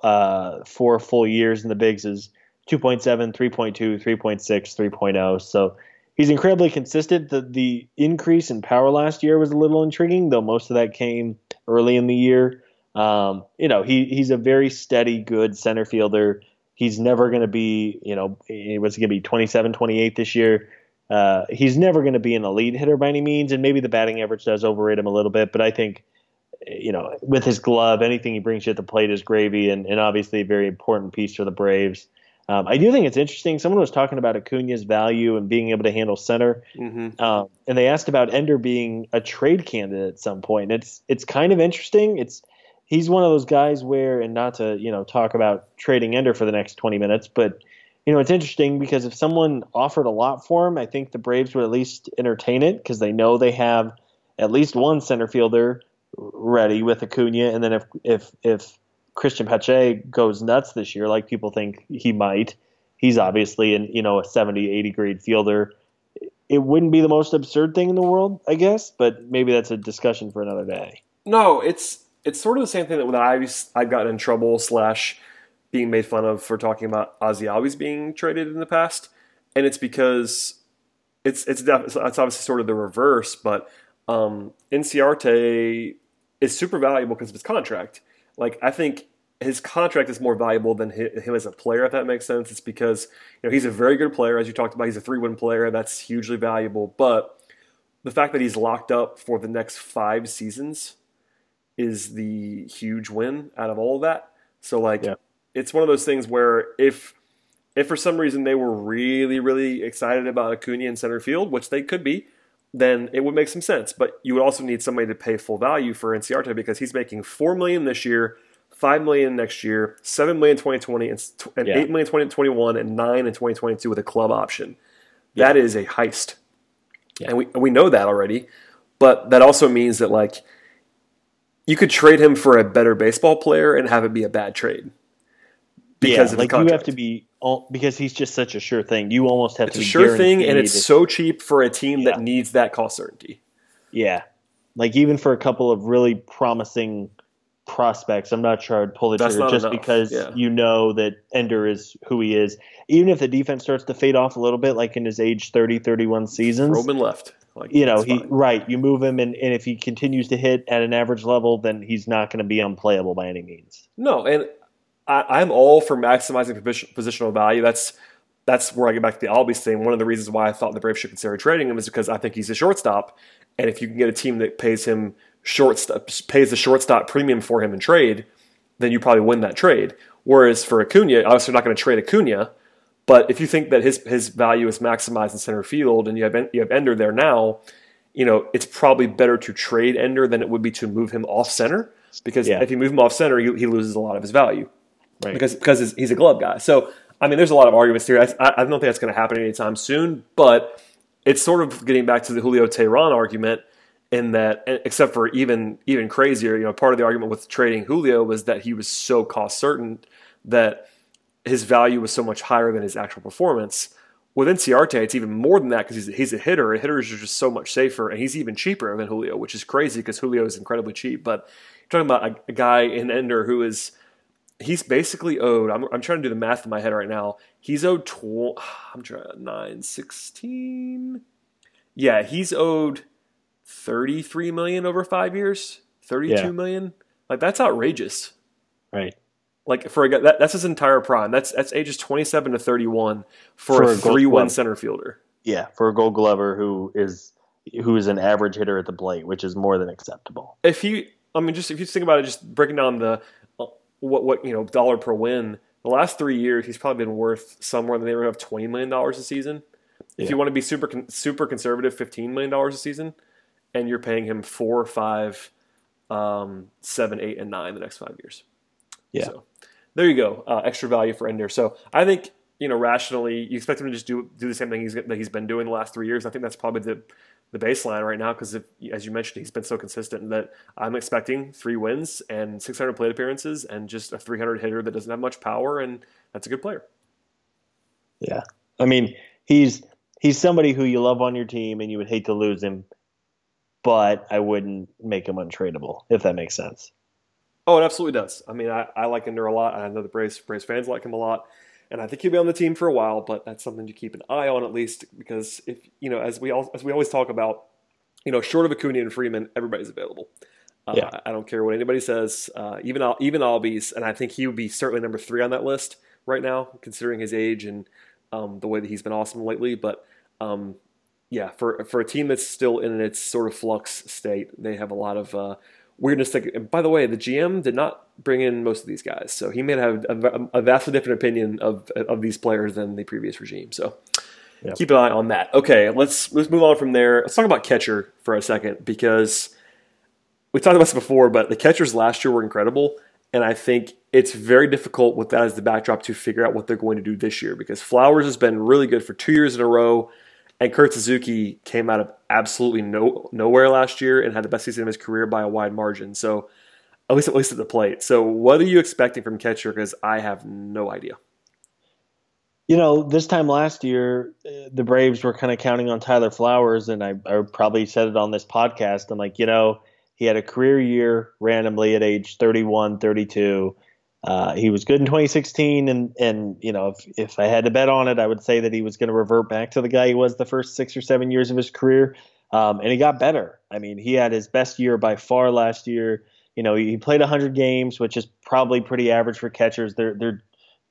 4 full years in the bigs is 2.7, 3.2, 3.6, 3.0. So he's incredibly consistent. The increase in power last year was a little intriguing, though most of that came early in the year. You know, he's a very steady, good center fielder. He's never going to be, you know, what's he going to be, 27, 28 this year? He's never going to be an elite hitter by any means, and maybe the batting average does overrate him a little bit, but I think, you know, with his glove, anything he brings you at the plate is gravy, and obviously a very important piece for the Braves. I do think it's interesting. Someone was talking about Acuña's value and being able to handle center, and they asked about Ender being a trade candidate at some point. It's kind of interesting. He's one of those guys where, and not to, you know, talk about trading Ender for the next 20 minutes, but, you know, it's interesting because if someone offered a lot for him, I think the Braves would at least entertain it because they know they have at least one center fielder ready with Acuña. And then if Christian Pache goes nuts this year, like people think he might, he's obviously in, you know, a 70, 80 grade fielder. It wouldn't be the most absurd thing in the world, I guess, but maybe that's a discussion for another day. No, it's sort of the same thing that when I got in trouble / being made fun of for talking about Ozzie Albies being traded in the past, and it's because it's obviously sort of the reverse, but Inciarte is super valuable because of his contract. Like, I think his contract is more valuable than him as a player, if that makes sense. It's because, you know, he's a very good player, as you talked about. He's a 3-win player. That's hugely valuable. But the fact that he's locked up for the next 5 seasons is the huge win out of all of that. So, like, it's one of those things where if for some reason they were really, really excited about Acuña in center field, which they could be, then it would make some sense. But you would also need somebody to pay full value for Inciarte, because he's making $4 million this year, $5 million next year, $7 million in 2020, and $8 million in 2021, and $9 million in 2022 with a club option. That is a heist. Yeah. And we know that already. But that also means that, like, you could trade him for a better baseball player and have it be a bad trade. Because of the contract. You have to be... because he's just such a sure thing. You almost have to be guaranteed. It's a sure thing, and it's so cheap for a team that needs that cost certainty. Yeah. Like, even for a couple of really promising prospects, I'm not sure I'd pull the trigger just because you know that Ender is who he is. Even if the defense starts to fade off a little bit, like in his age 30, 31 seasons. Roman left. Like, you know, you move him, and if he continues to hit at an average level, then he's not going to be unplayable by any means. No, and... I'm all for maximizing positional value. That's where I get back to the Albies thing. One of the reasons why I thought the Braves should consider trading him is because I think he's a shortstop, and if you can get a team that pays the shortstop premium for him in trade, then you probably win that trade. Whereas for Acuña, obviously you're not going to trade Acuña, but if you think that his value is maximized in center field and you have Ender there now, you know, it's probably better to trade Ender than it would be to move him off center, because if you move him off center, he loses a lot of his value. Right. Because he's a glove guy. So, I mean, there's a lot of arguments here. I don't think that's going to happen anytime soon, but it's sort of getting back to the Julio Teheran argument in that, except for even crazier, you know, part of the argument with trading Julio was that he was so cost certain that his value was so much higher than his actual performance. With Inciarte, it's even more than that because he's a hitter, and hitters are just so much safer, and he's even cheaper than Julio, which is crazy because Julio is incredibly cheap. But you're talking about a guy in Ender who is... He's basically owed. I'm trying to do the math in my head right now. He's owed 9, 16. Yeah, he's owed $33 million over 5 years. $32 million. Like, that's outrageous, right? Like, for a guy that's his entire prime. That's ages 27 to 31 for a 3-1 center fielder. Yeah, for a Gold Glover who is an average hitter at the plate, which is more than acceptable. If you think about it, just breaking down the. What you know, dollar per win. The last 3 years, he's probably been worth somewhere in the neighborhood of $20 million a season. Yeah. If you want to be super conservative, $15 million a season, and you're paying him 4, 5, 7, 8, and 9 the next 5 years. Yeah. So there you go, extra value for Ender. So I think, you know, rationally, you expect him to just do the same thing that he's been doing the last 3 years. I think that's probably the baseline right now, because as you mentioned, he's been so consistent that I'm expecting 3 wins and 600 plate appearances and just a 300 hitter that doesn't have much power, and that's a good player. Yeah. I mean, he's somebody who you love on your team and you would hate to lose him, but I wouldn't make him untradeable, if that makes sense. Oh, it absolutely does. I mean, I like Ender a lot. I know the Braves fans like him a lot. And I think he'll be on the team for a while, but that's something to keep an eye on, at least, because if you know, as we always talk about, you know, short of Acuña and Freeman, everybody's available. I don't care what anybody says, even Albies, and I think he would be certainly number 3 on that list right now, considering his age and the way that he's been awesome lately. But for a team that's still in its sort of flux state, they have a lot of weirdness. And by the way, the GM did not bring in most of these guys, so he may have a vastly different opinion of these players than the previous regime. So keep an eye on that. Okay, let's move on from there. Let's talk about catcher for a second, because we talked about this before, but the catchers last year were incredible, and I think it's very difficult with that as the backdrop to figure out what they're going to do this year, because Flowers has been really good for 2 years in a row. And Kurt Suzuki came out of absolutely nowhere last year and had the best season of his career by a wide margin. So, at least at the plate. So, what are you expecting from catcher? Because I have no idea. You know, this time last year, the Braves were kind of counting on Tyler Flowers, and I probably said it on this podcast. I'm like, you know, he had a career year randomly at age 31, 32. He was good in 2016, and you know, if I had to bet on it, I would say that he was going to revert back to the guy he was the first 6 or 7 years of his career. And he got better. I mean, he had his best year by far last year. You know, he played 100 games, which is probably pretty average for catchers. They're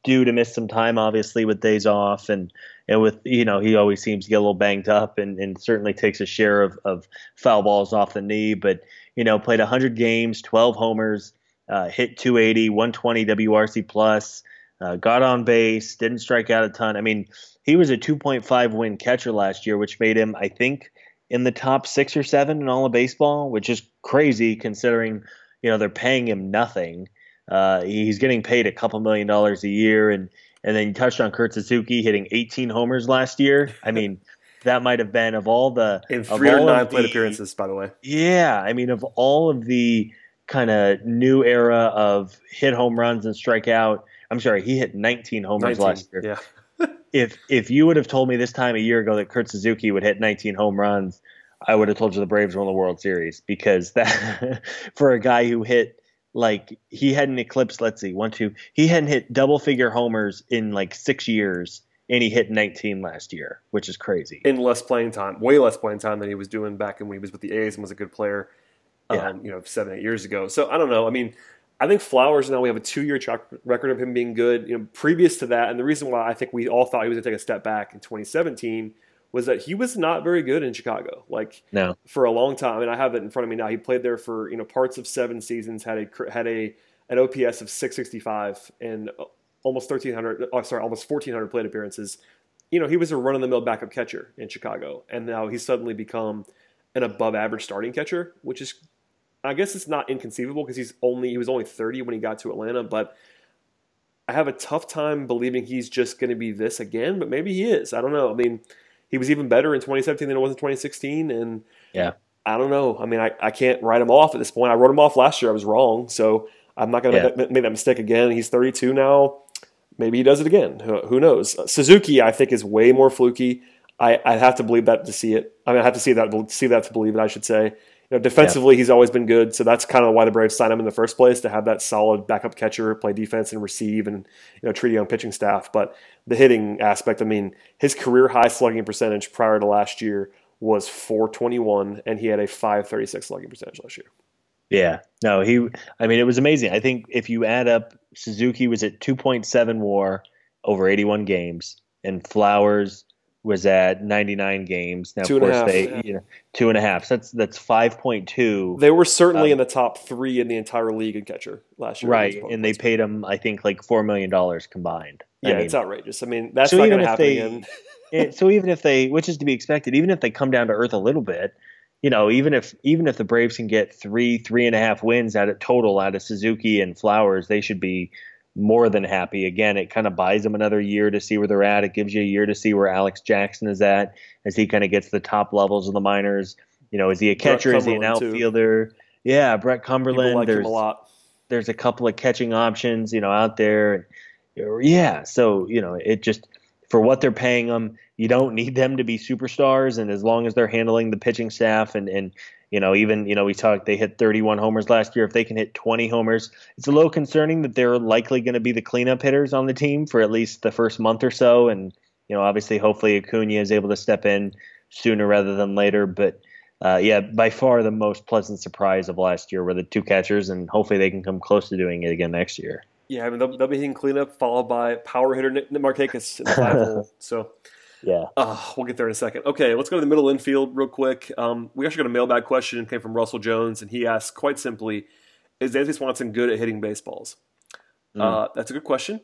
due to miss some time, obviously, with days off, and with, you know, he always seems to get a little banged up, and certainly takes a share of foul balls off the knee. But, you know, played 100 games, 12 homers, hit 280, 120 WRC plus, got on base, didn't strike out a ton. I mean, he was a 2.5 win catcher last year, which made him, I think, in the top 6 or 7 in all of baseball, which is crazy considering, you know, they're paying him nothing. He's getting paid $2 million a year. And then you touched on Kurt Suzuki hitting 18 homers last year. I mean, that might have been of all the – in 309 plate appearances, by the way. Yeah. I mean, of all of the kind of new era of hit home runs and strike out – I'm sorry, he hit 19 homers last year. Yeah. If you would have told me this time a year ago that Kurt Suzuki would hit 19 home runs, I would have told you the Braves won the World Series, because that for a guy who hit, like, he hadn't eclipsed, he hadn't hit double figure homers in like 6 years, and he hit 19 last year, which is crazy. In less playing time, way less playing time than he was doing back when he was with the A's and was a good player, yeah. 7, 8 years ago. So I don't know. I mean, I think Flowers now, we have a 2-year track record of him being good. You know, previous to that, and the reason why I think we all thought he was going to take a step back in 2017 was that he was not very good in Chicago, for a long time. And I have it in front of me now. He played there for parts of 7 seasons, had an OPS of 665 and almost 1,400 plate appearances. You know, he was a run of the mill backup catcher in Chicago, and now he's suddenly become an above average starting catcher, which is, I guess, it's not inconceivable because he was only 30 when he got to Atlanta, but I have a tough time believing he's just going to be this again. But maybe he is. I don't know. I mean, he was even better in 2017 than it was in 2016, and yeah, I don't know. I mean, I can't write him off at this point. I wrote him off last year. I was wrong, so I'm not going to make that mistake again. He's 32 now. Maybe he does it again. Who knows? Suzuki, I think, is way more fluky. I have to believe that to see it. I mean, I have to see that to believe it, I should say. You know, defensively, he's always been good, so that's kind of why the Braves signed him in the first place, to have that solid backup catcher, play defense and receive, and treat a young pitching staff. But the hitting aspect, I mean, his career high slugging percentage prior to last year was .421, and he had a .536 slugging percentage last year. Yeah, no, it was amazing. I think if you add up, Suzuki was at 2.7 WAR over 81 games, and Flowers was at 99 games. Now, of course, they 2.5. So that's 5.2. They were certainly in the top 3 in the entire league in catcher last year. Right, and they paid him, I think, like $4 million combined. Yeah, it's outrageous. I mean, that's not going to happen again. So even if they, which is to be expected, even if they come down to earth a little bit, even if the Braves can get 3.5 wins out of total out of Suzuki and Flowers, they should be more than happy. Again, it kind of buys them another year to see where they're at. It gives you a year to see where Alex Jackson is at as he kind of gets the top levels of the minors. Is he a catcher? Is he an outfielder? Too. Yeah, Brett Cumberland. People like him a lot. There's a couple of catching options, out there. Yeah, so, it just, for what they're paying them, you don't need them to be superstars. And as long as they're handling the pitching staff and they hit 31 homers last year. If they can hit 20 homers, it's a little concerning that they're likely going to be the cleanup hitters on the team for at least the first month or so. And, obviously, hopefully Acuña is able to step in sooner rather than later. But, by far the most pleasant surprise of last year were the two catchers, and hopefully they can come close to doing it again next year. Yeah, I mean, they'll be hitting cleanup, followed by power hitter Nick Markakis in the 5-hole. So... yeah, we'll get there in a second. Okay, let's go to the middle infield real quick. We actually got a mailbag question. It came from Russell Jones, and he asked quite simply, is Dansby Swanson good at hitting baseballs? That's a good question.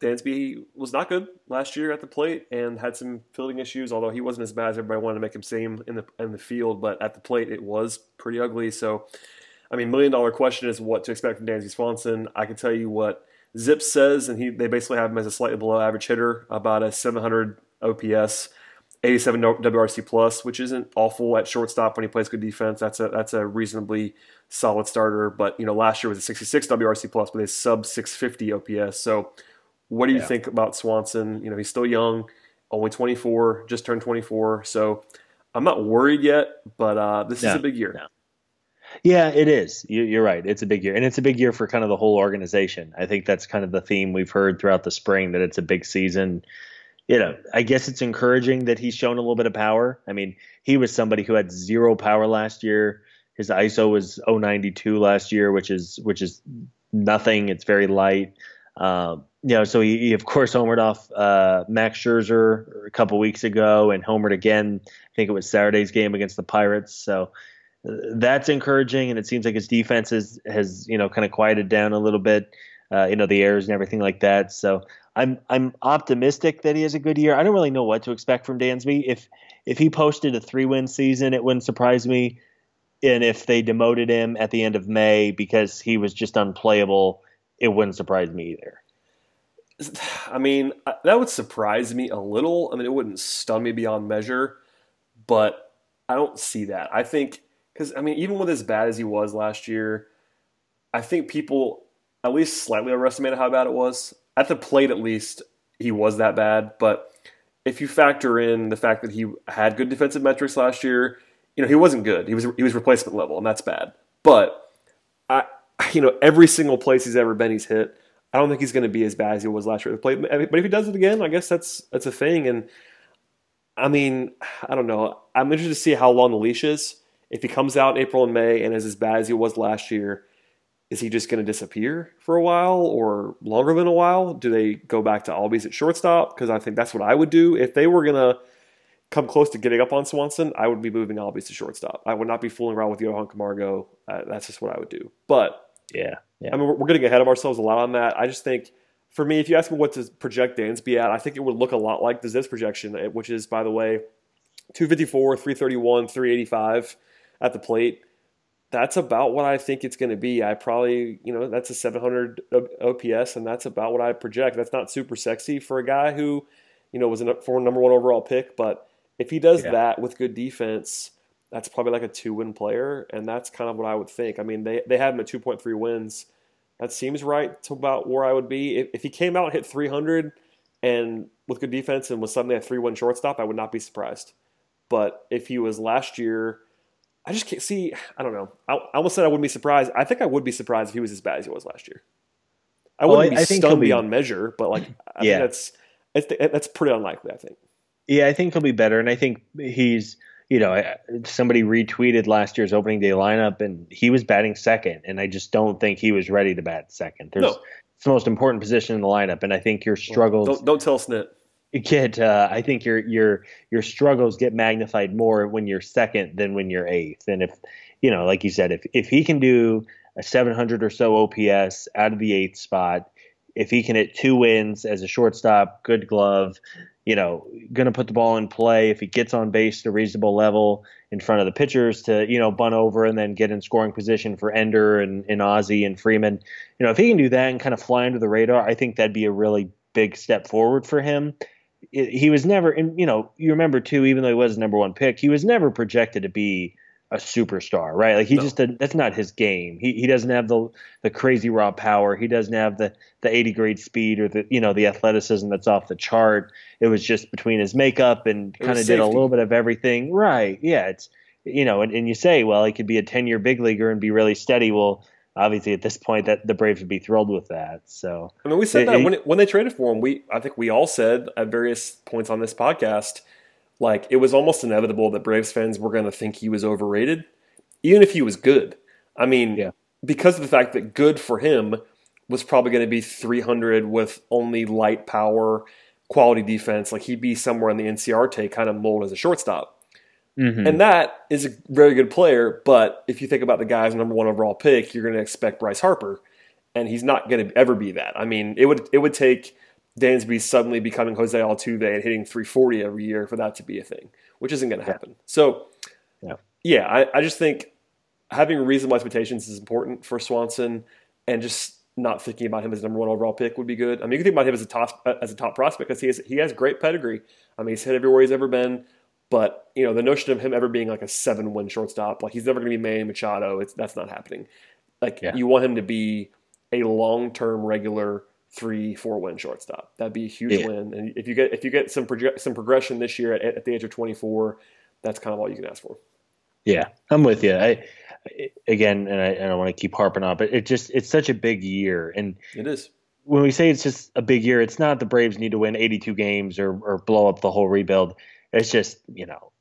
Dansby was not good last year at the plate and had some fielding issues, although he wasn't as bad as everybody wanted to make him seem in the field, but at the plate it was pretty ugly. So, I mean, million-dollar question is what to expect from Dansby Swanson. I can tell you what Zip says, and they basically have him as a slightly below-average hitter, about a 700 OPS, 87 WRC plus, which isn't awful at shortstop when he plays good defense. That's a reasonably solid starter. But last year was a 66 WRC plus with a sub 650 OPS. So, what do you think about Swanson? He's still young, only 24, just turned 24. So, I'm not worried yet, but this is a big year. No. Yeah, it is. You're right. It's a big year. And it's a big year for kind of the whole organization. I think that's kind of the theme we've heard throughout the spring, that it's a big season. You know, I guess it's encouraging that he's shown a little bit of power. I mean, he was somebody who had zero power last year. His ISO was 092 last year, which is nothing. It's very light. You know, so he of course homered off Max Scherzer a couple weeks ago and homered again. I think it was Saturday's game against the Pirates. So that's encouraging, and it seems like his defense has you know kind of quieted down a little bit. You know, the errors and everything like that. So I'm optimistic that he has a good year. I don't really know what to expect from Dansby. If he posted a 3-win season, it wouldn't surprise me. And if they demoted him at the end of May because he was just unplayable, it wouldn't surprise me either. I mean, that would surprise me a little. I mean, it wouldn't stun me beyond measure, but I don't see that. I think because, I mean, even with as bad as he was last year, I think people at least slightly overestimated how bad it was. At the plate, at least, he was that bad. But if you factor in the fact that he had good defensive metrics last year, you know, he wasn't good. He was replacement level, and that's bad. But every single place he's ever been, he's hit. I don't think he's going to be as bad as he was last year at the plate. But if he does it again, I guess that's a thing. And I mean, I don't know. I'm interested to see how long the leash is. If he comes out in April and May and is as bad as he was last year, is he just going to disappear for a while or longer than a while? Do they go back to Albies at shortstop? Because I think that's what I would do if they were going to come close to getting up on Swanson. I would be moving Albies to shortstop. I would not be fooling around with Johan Camargo. That's just what I would do. But yeah. I mean, we're getting ahead of ourselves a lot on that. I just think, for me, if you ask me what to project Dansby at, I think it would look a lot like the Zips projection, which is, by the way, 254, 331, 385 at the plate. That's about what I think it's going to be. I probably, that's a 700 OPS, and that's about what I project. That's not super sexy for a guy who, was a former number one overall pick, but if he does that with good defense, that's probably like a 2-win player, and that's kind of what I would think. I mean, they had him at 2.3 wins. That seems right to about where I would be. If he came out and hit 300 and with good defense and was suddenly a 3-1 shortstop, I would not be surprised. But if he was last year, I just can't see. I don't know. I almost said I wouldn't be surprised. I think I would be surprised if he was as bad as he was last year. I wouldn't be stunned beyond measure, but I think that's pretty unlikely, I think. Yeah, I think he'll be better, and I think he's, somebody retweeted last year's opening day lineup, and he was batting second, and I just don't think he was ready to bat second. It's the most important position in the lineup, and I think your struggles. Don't tell Snit. Kid, I think your struggles get magnified more when you're second than when you're eighth. And if like you said, if he can do a 700 or so OPS out of the eighth spot, if he can hit 2 wins as a shortstop, good glove. Going to put the ball in play. If he gets on base to a reasonable level in front of the pitchers to, bunt over and then get in scoring position for Ender and Ozzie and Freeman, if he can do that and kind of fly under the radar, I think that'd be a really big step forward for him. He was never, and you remember too, even though he was number one pick, he was never projected to be a superstar, right? Like that's not his game. He doesn't have the crazy raw power. He doesn't have the 80 grade speed or the athleticism that's off the chart. It was just between his makeup and kind of did a little bit of everything. Right. Yeah. It's, and you say, well, he could be a 10-year big leaguer and be really steady. Well, obviously at this point that the Braves would be thrilled with that. So, I mean, we said when they traded for him, I think we all said at various points on this podcast, it was almost inevitable that Braves fans were going to think he was overrated, even if he was good. I mean, because of the fact that good for him was probably going to be 300 with only light power, quality defense. He'd be somewhere in the Inciarte kind of mold as a shortstop. Mm-hmm. And that is a very good player, but if you think about the guy's number one overall pick, you're going to expect Bryce Harper, and he's not going to ever be that. I mean, it would take Dansby suddenly becoming Jose Altuve and hitting 340 every year for that to be a thing, which isn't going to happen. So, I just think having reasonable expectations is important for Swanson, and just not thinking about him as number one overall pick would be good. I mean, you can think about him as a top prospect because he has great pedigree. I mean, he's hit everywhere he's ever been, but the notion of him ever being a 7-win shortstop, he's never going to be Manny Machado. That's not happening. You want him to be a long-term regular 3-4-win shortstop. That'd be a huge win. And if you get some progression this year at the age of 24, that's kind of all you can ask for. Yeah, I'm with you. I don't want to keep harping on, but it's such a big year. And it is. When we say it's just a big year, it's not the Braves need to win 82 games or blow up the whole rebuild. It's just,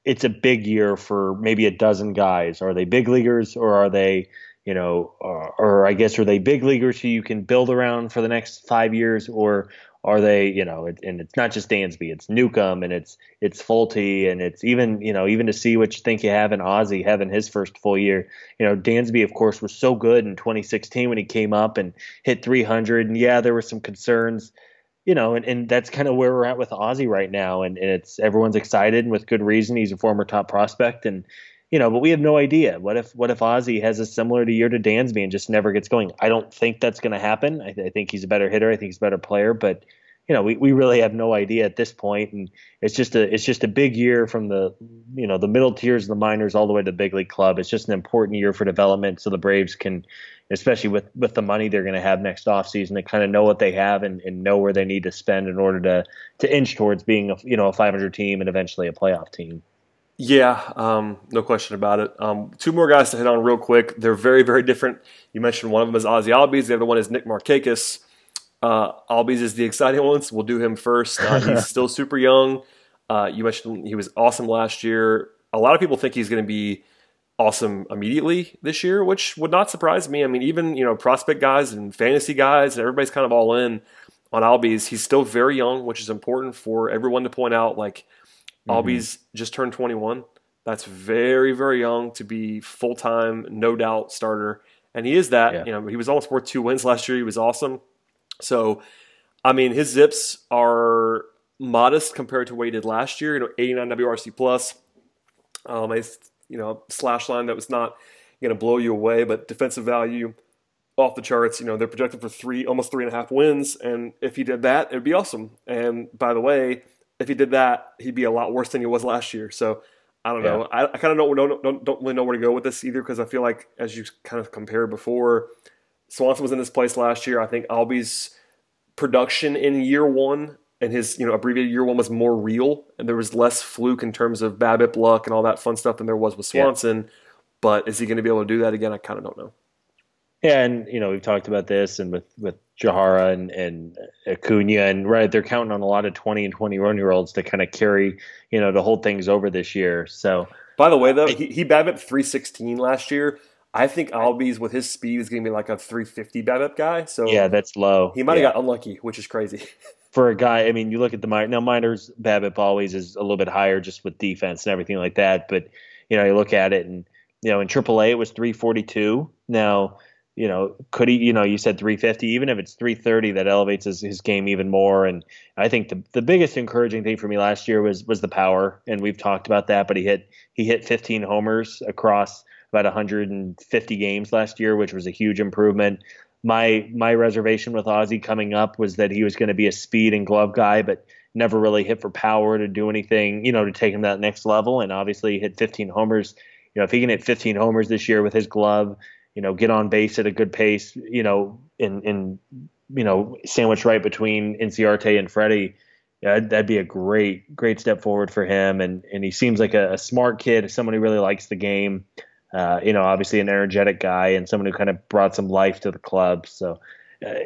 it's a big year for maybe a dozen guys. Are they big leaguers or are they, are they big leaguers who you can build around for the next 5 years, or are they, and it's not just Dansby, it's Newcomb and it's Fulte, and it's even to see what you think you have in Ozzie having his first full year. Dansby, of course, was so good in 2016 when he came up and hit 300. And yeah, there were some concerns, and that's kind of where we're at with Ozzie right now. And it's everyone's excited, and with good reason. He's a former top prospect, and, but we have no idea. What if Ozzie has a similar year to Dansby and just never gets going? I don't think that's going to happen. I think he's a better hitter. I think he's a better player. But we really have no idea at this point. And it's just a big year from the the middle tiers of the minors all the way to the big league club. It's just an important year for development, so the Braves can, especially with the money they're going to have next offseason, to kind of know what they have and know where they need to spend in order to inch towards being a .500 team and eventually a playoff team. Yeah, no question about it. Two more guys to hit on real quick. They're very, very different. You mentioned one of them is Ozzie Albies. The other one is Nick Markakis. Albies is the exciting one, so we'll do him first. He's still super young. You mentioned he was awesome last year. A lot of people think he's going to be awesome immediately this year, which would not surprise me. I mean, even prospect guys and fantasy guys, and everybody's kind of all in on Albies. He's still very young, which is important for everyone to point out. Albies just turned 21. That's very, very young to be full-time, no doubt starter. And he is that. Yeah. He was almost worth 2 wins last year. He was awesome. So, his zips are modest compared to what he did last year. 89 WRC plus. Slash line that was not going to blow you away, but defensive value off the charts. They're projected for almost 3.5 wins. And if he did that, it'd be awesome. And by the way, if he did that, he'd be a lot worse than he was last year. So I don't know. Yeah. I kind of don't really know where to go with this either, because I feel like, as you kind of compared before, Swanson was in this place last year. I think Albies' production in year one and his abbreviated year one was more real, and there was less fluke in terms of BABIP luck and all that fun stuff than there was with Swanson. Yeah. But is he going to be able to do that again? I kind of don't know. Yeah, and we've talked about this, and with Gohara and Acuña, and right, they're counting on a lot of 20 and 21-year-olds to kind of carry, to hold things over this year. So, by the way, though, he BABIP'd 316 last year. I think Albies, with his speed, is going to be like a 350 BABIP guy. So yeah, that's low. He might have got unlucky, which is crazy. For a guy, you look at the minor. Now, minors BABIP always is a little bit higher, just with defense and everything like that. But you look at it, and in AAA it was 342. Now, could he, you said 350, even if it's 330, that elevates his game even more. And I think the biggest encouraging thing for me last year was the power. And we've talked about that, but he hit 15 homers across about 150 games last year, which was a huge improvement. My reservation with Ozzie coming up was that he was going to be a speed and glove guy, but never really hit for power to do anything, to take him to that next level. And obviously he hit 15 homers. If he can hit 15 homers this year with his glove, get on base at a good pace, and sandwich right between Inciarte and Freddie, that'd be a great step forward for him. And he seems like a smart kid, someone who really likes the game, obviously an energetic guy and someone who kind of brought some life to the club. So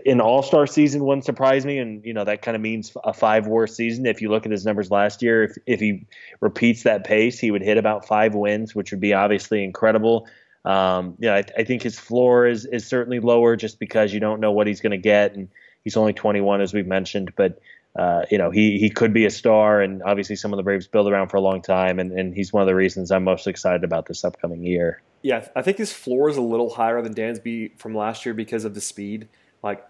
an all-star season wouldn't surprise me. And, that kind of means a 5-WAR season. If you look at his numbers last year, if he repeats that pace, he would hit about 5 wins, which would be obviously incredible. I think his floor is certainly lower, just because you don't know what he's going to get, and he's only 21, as we've mentioned. But he could be a star, and obviously some of the Braves build around for a long time, and he's one of the reasons I'm most excited about this upcoming year. Yeah, I think his floor is a little higher than Dansby from last year because of the speed.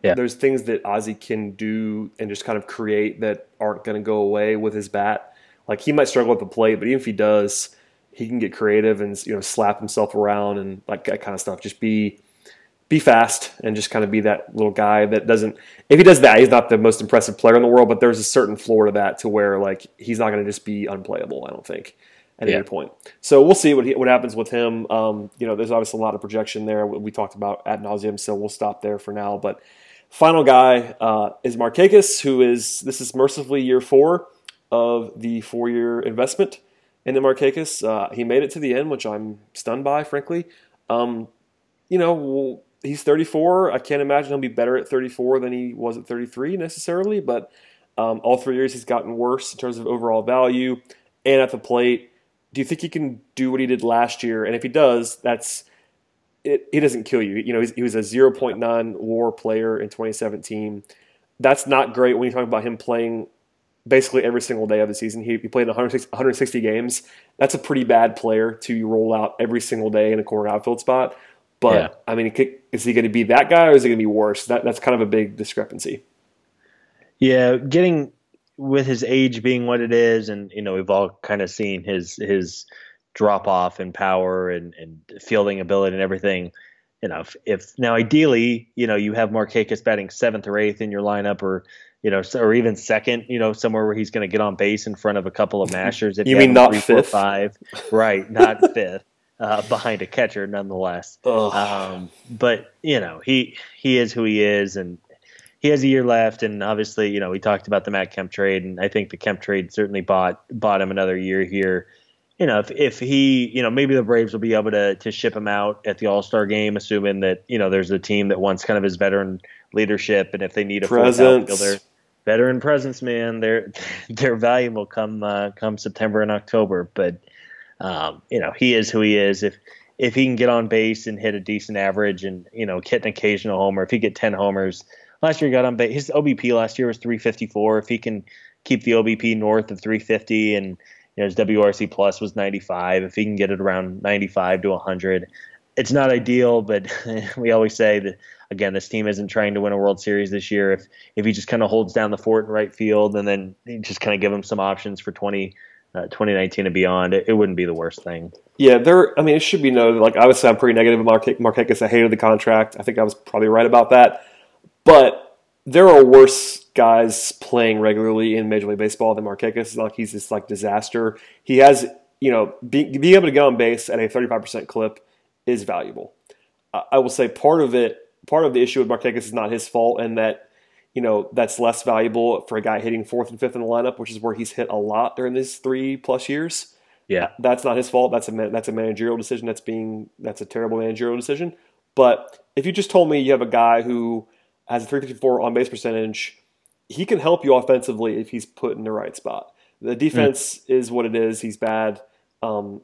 There's things that Ozzie can do and just kind of create that aren't going to go away with his bat. He might struggle at the plate, but even if he does, he can get creative and slap himself around and that kind of stuff. Just be fast and just kind of be that little guy that doesn't. If he does that, he's not the most impressive player in the world. But there's a certain floor to that, to where he's not going to just be unplayable, I don't think, at any point. So we'll see what happens with him. There's obviously a lot of projection there. We talked about ad nauseum, so we'll stop there for now. But final guy is Markakis, who is mercifully year 4 of the 4-year investment. And then Markakis, he made it to the end, which I'm stunned by, frankly. You know, he's 34. I can't imagine he'll be better at 34 than he was at 33 necessarily, but all 3 years he's gotten worse in terms of overall value and at the plate. Do you think he can do what he did last year? And if he does, that's it. He doesn't kill you. You know, he was a 0.9 WAR player in 2017. That's not great when you talk about him playing basically every single day of the season. He played 160 games. That's a pretty bad player to roll out every single day in a corner outfield spot. But, yeah. I mean, is he going to be that guy or is he going to be worse? That's kind of a big discrepancy. Yeah, getting with his age being what it is, and, you know, we've all kind of seen his drop-off in power and fielding ability and everything. You know, if now ideally, you know, you have Markakis batting 7th or 8th in your lineup, or you know, or even second, you know, somewhere where he's going to get on base in front of a couple of mashers. If you mean not 3, 4, 5, right? Not fifth, behind a catcher, nonetheless. But you know, he is who he is, and he has a year left. And obviously, you know, we talked about the Matt Kemp trade, and I think the Kemp trade certainly bought him another year here. You know, if he, you know, maybe the Braves will be able to ship him out at the All-Star game, assuming that, you know, there's a team that wants kind of his veteran leadership, and if they need a full outfielder. Veteran presence, man. Their value will come September and October. But you know, he is who he is. If he can get on base and hit a decent average, and you know, hit an occasional homer, if he get 10 homers, last year he got on base. His OBP last year was 354. If he can keep the OBP north of 350, and you know, his WRC plus was 95. If he can get it around 95 to 100, it's not ideal. But we always say that. Again, this team isn't trying to win a World Series this year. If he just kind of holds down the fort in right field, and then just kind of give him some options for 2019 and beyond, it wouldn't be the worst thing. Yeah, I mean, it should be noted. Like, obviously, I'm pretty negative about Markakis. I hated the contract. I think I was probably right about that. But there are worse guys playing regularly in Major League Baseball than Markakis. Like, he's this like disaster. He has, you know, being able to go on base at a 35% clip is valuable. I will say part of the issue with Markakis is not his fault, and that, you know, that's less valuable for a guy hitting 4th and 5th in the lineup, which is where he's hit a lot during these 3+ years. Yeah, that's not his fault. That's a managerial decision. That's a terrible managerial decision. But if you just told me you have a guy who has a 354 on base percentage, he can help you offensively if he's put in the right spot. The defense is what it is. He's bad.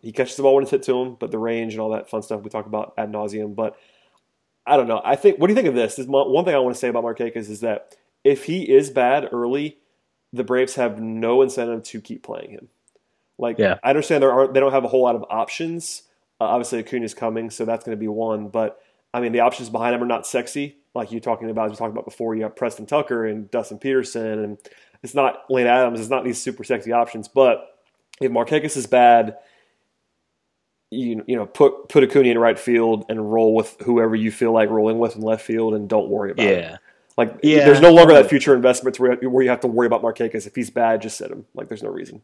He catches the ball when it's hit to him, but the range and all that fun stuff we talk about ad nauseum, but. I don't know. I think. What do you think of this? One thing I want to say about Markakis is that if he is bad early, the Braves have no incentive to keep playing him. Like, yeah. I understand they don't have a whole lot of options. Obviously, Acuña's coming, so that's going to be one. But I mean, the options behind him are not sexy. Like you talking about, as we talked about before, you have Preston Tucker and Dustin Peterson, and it's not Lane Adams. It's not these super sexy options. But if Markakis is bad. You know, put Acuña in right field and roll with whoever you feel like rolling with in left field, and don't worry about it. Like, there's no longer that future investment where you have to worry about Markakis. If he's bad, just sit him. Like, there's no reason.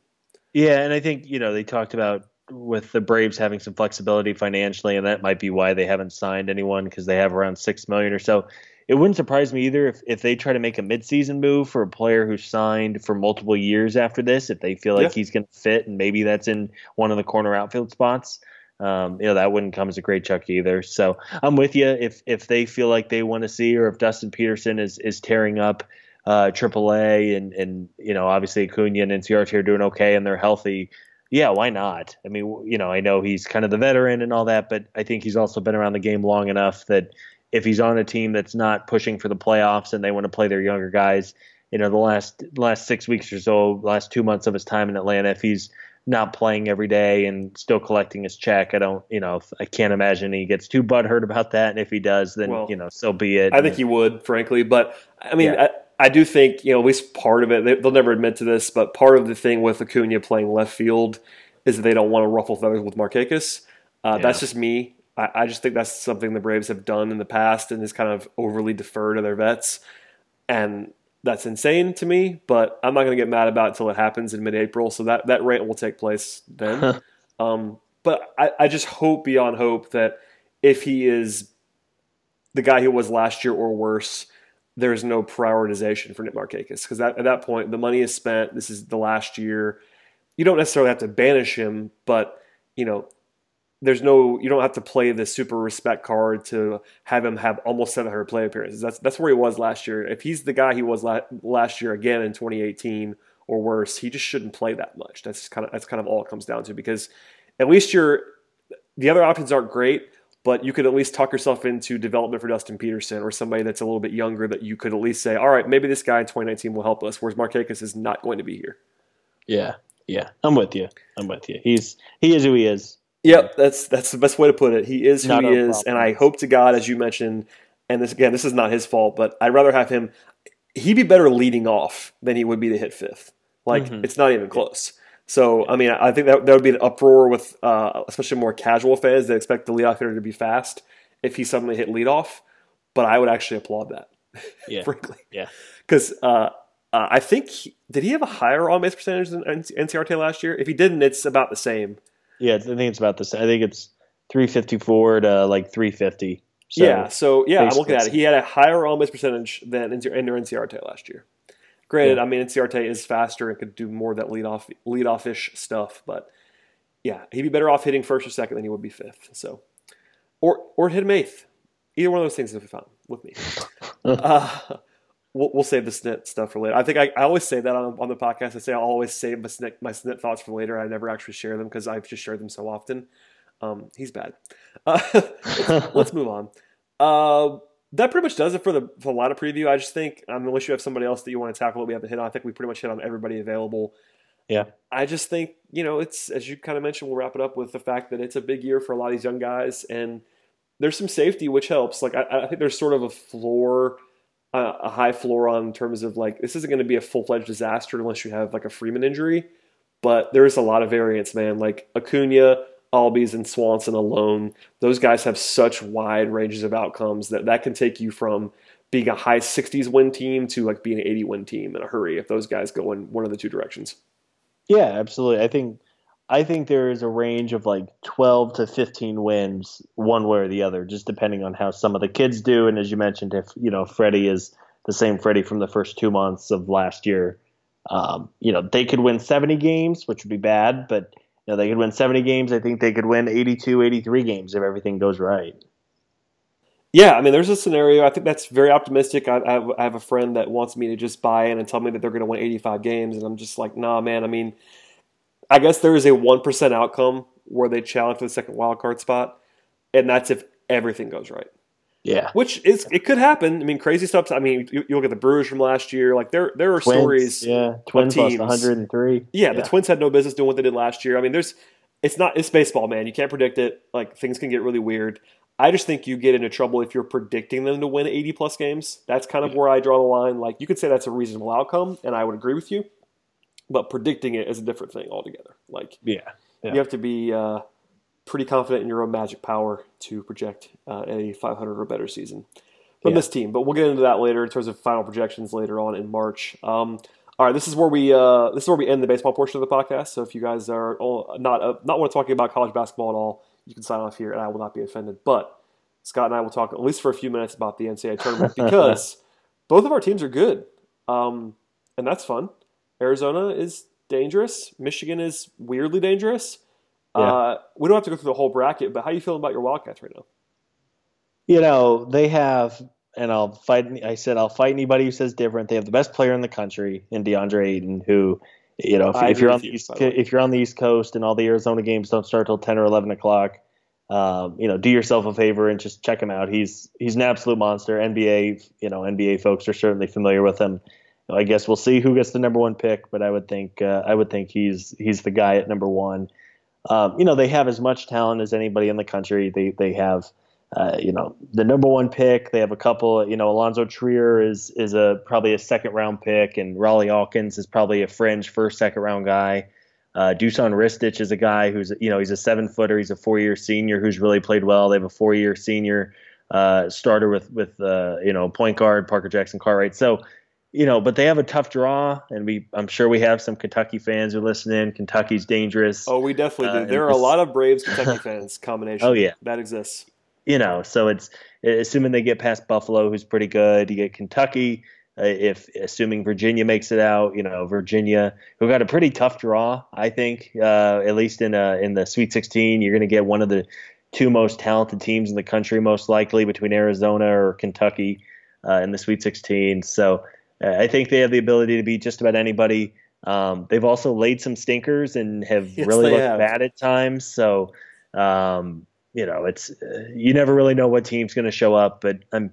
Yeah, and I think, you know, they talked about with the Braves having some flexibility financially, and that might be why they haven't signed anyone, because they have around $6 million or so. It wouldn't surprise me either if they try to make a midseason move for a player who's signed for multiple years after this, if they feel like he's going to fit, and maybe that's in one of the corner outfield spots. You know, that wouldn't come as a great chunk either. So I'm with you. If they feel like they want to see, or if Dustin Peterson is tearing up AAA, and you know, obviously Acuña and Inciarte are doing okay and they're healthy. Yeah, why not? I mean, you know, I know he's kind of the veteran and all that, but I think he's also been around the game long enough that if he's on a team that's not pushing for the playoffs and they want to play their younger guys, you know, the last 6 weeks or so, last 2 months of his time in Atlanta, if he's not playing every day and still collecting his check, I can't imagine he gets too butthurt about that. And if he does, then, well, you know, so be it. I think he would, frankly. But, I mean, I do think, you know, at least part of it, they'll never admit to this, but part of the thing with Acuña playing left field is that they don't want to ruffle feathers with Markakis. That's just me. I just think that's something the Braves have done in the past and is kind of overly defer to their vets. And that's insane to me, but I'm not going to get mad about it until it happens in mid-April, so that rant will take place then. But I just hope beyond hope that if he is the guy who was last year or worse, there's no prioritization for Nick Markakis, because at that point, the money is spent. This is the last year. you don't necessarily have to banish him, but, you know, you don't have to play the super respect card to have him have almost 700 play appearances. That's where he was last year. If he's the guy he was last year again in 2018 or worse, he just shouldn't play that much. That's kind of all it comes down to, because at least the other options aren't great, but you could at least talk yourself into development for Dustin Peterson or somebody that's a little bit younger that you could at least say, all right, maybe this guy in 2019 will help us, whereas Markakis is not going to be here. Yeah, I'm with you. He is who he is. Yep, that's the best way to put it. He is who he is, and I hope to God, as you mentioned, and this is not his fault, but I'd rather have him. He'd be better leading off than he would be to hit fifth. Like, It's not even close. So, I mean, I think that would be an uproar with especially more casual fans that expect the leadoff hitter to be fast if he suddenly hit leadoff. But I would actually applaud that, frankly. Yeah. Because I think, did he have a higher on-base percentage than Inciarte last year? If he didn't, it's about the same. Yeah, I think it's about the same. I think it's 354 to like 350. So yeah, I'm looking at it. He had a higher on-base percentage than Ender Inciarte last year. Granted, I mean, Inciarte is faster and could do more of that lead-off-ish stuff, but yeah, he'd be better off hitting first or second than he would be fifth. So, or hit him eighth. Either one of those things is fine with me. We'll save the snit stuff for later. I think I always say that on the podcast. I say I'll always save my snit thoughts for later. I never actually share them because I've just shared them so often. He's bad. Let's move on. That pretty much does it for the lineup preview. I just think, unless you have somebody else that you want to tackle that we haven't hit on, I think we pretty much hit on everybody available. Yeah. I just think, you know, it's, as you kind of mentioned, we'll wrap it up with the fact that it's a big year for a lot of these young guys. And there's some safety, which helps. Like, I think there's sort of a high floor on in terms of like, this isn't going to be a full-fledged disaster unless you have like a Freeman injury, but there is a lot of variance, man. Like Acuña, Albies, and Swanson alone, those guys have such wide ranges of outcomes that can take you from being a high 60s win team to like being an 80 win team in a hurry if those guys go in one of the two directions. Yeah, absolutely. I think there is a range of like 12 to 15 wins one way or the other, just depending on how some of the kids do. And as you mentioned, if, you know, Freddie is the same Freddie from the first 2 months of last year, you know, they could win 70 games, which would be bad, but you know, they could win 70 games. I think they could win 82, 83 games if everything goes right. Yeah, I mean, there's a scenario. I think that's very optimistic. I have a friend that wants me to just buy in and tell me that they're going to win 85 games. And I'm just like, nah, man, I mean, I guess there is a 1% outcome where they challenge for the second wild card spot, and that's if everything goes right. Yeah, which is, it could happen. I mean, crazy stuff. I mean, you look at the Brewers from last year. Like there are Twins, stories. Yeah, Twins lost 103. Yeah, the Twins had no business doing what they did last year. I mean, it's baseball, man. You can't predict it. Like things can get really weird. I just think you get into trouble if you're predicting them to win 80 plus games. That's kind of where I draw the line. Like you could say that's a reasonable outcome, and I would agree with you. But predicting it is a different thing altogether. Like, you have to be pretty confident in your own magic power to project a 500 or better season from this team. But we'll get into that later in terms of final projections later on in March. All right, this is where we end the baseball portion of the podcast. So if you guys are not want to talk about college basketball at all, you can sign off here, and I will not be offended. But Scott and I will talk at least for a few minutes about the NCAA tournament because both of our teams are good, and that's fun. Arizona is dangerous. Michigan is weirdly dangerous. Yeah. We don't have to go through the whole bracket, but how are you feeling about your Wildcats right now? You know, they have, and I'll fight anybody who says different. They have the best player in the country in DeAndre Ayton, who, you know, if you're on the East Coast and all the Arizona games don't start till 10 or 11 o'clock, you know, do yourself a favor and just check him out. He's an absolute monster. NBA folks are certainly familiar with him. I guess we'll see who gets the number one pick, but I would think he's the guy at number one. You know, they have as much talent as anybody in the country. They have, you know, the number one pick. They have a couple. You know, Alonzo Trier is probably a second round pick, and Raleigh Alkins is probably a fringe second round guy. Dusan Ristich is a guy who's, you know, he's a 7-footer. He's a 4-year senior who's really played well. They have a 4-year senior starter with you know, point guard Parker Jackson Cartwright. So. You know, but they have a tough draw, and I'm sure we have some Kentucky fans who listen in. Kentucky's dangerous. Oh, we definitely do. There are a lot of Braves Kentucky fans combination. Oh, yeah. That exists. You know, so it's assuming they get past Buffalo, who's pretty good. You get Kentucky, If assuming Virginia makes it out, you know, Virginia, who got a pretty tough draw, I think, at least in the Sweet 16, you're going to get one of the two most talented teams in the country, most likely between Arizona or Kentucky in the Sweet 16. So I think they have the ability to beat just about anybody. They've also laid some stinkers and have really looked bad at times. So, you know, it's you never really know what team's going to show up, but I'm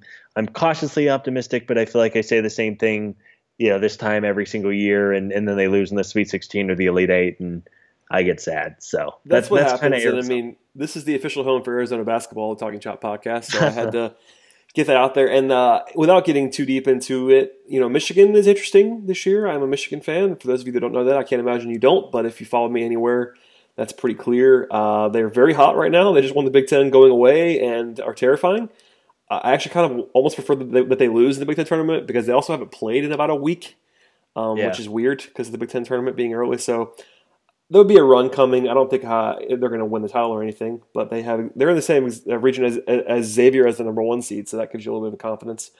cautiously optimistic. But I feel like I say the same thing, you know, this time every single year, and then they lose in the Sweet 16 or the Elite Eight, and I get sad. So that's what happens. And I mean, this is the official home for Arizona basketball, the Talking Chop podcast, so I had to get that out there. And without getting too deep into it, you know, Michigan is interesting this year. I'm a Michigan fan. For those of you that don't know that, I can't imagine you don't. But if you follow me anywhere, that's pretty clear. They're very hot right now. They just won the Big Ten going away and are terrifying. I actually kind of almost prefer that they lose in the Big Ten tournament because they also haven't played in about a week, which is weird because of the Big Ten tournament being early. So there'll be a run coming. I don't think they're going to win the title or anything, but they're in the same region as Xavier as the number one seed, so that gives you a little bit of confidence.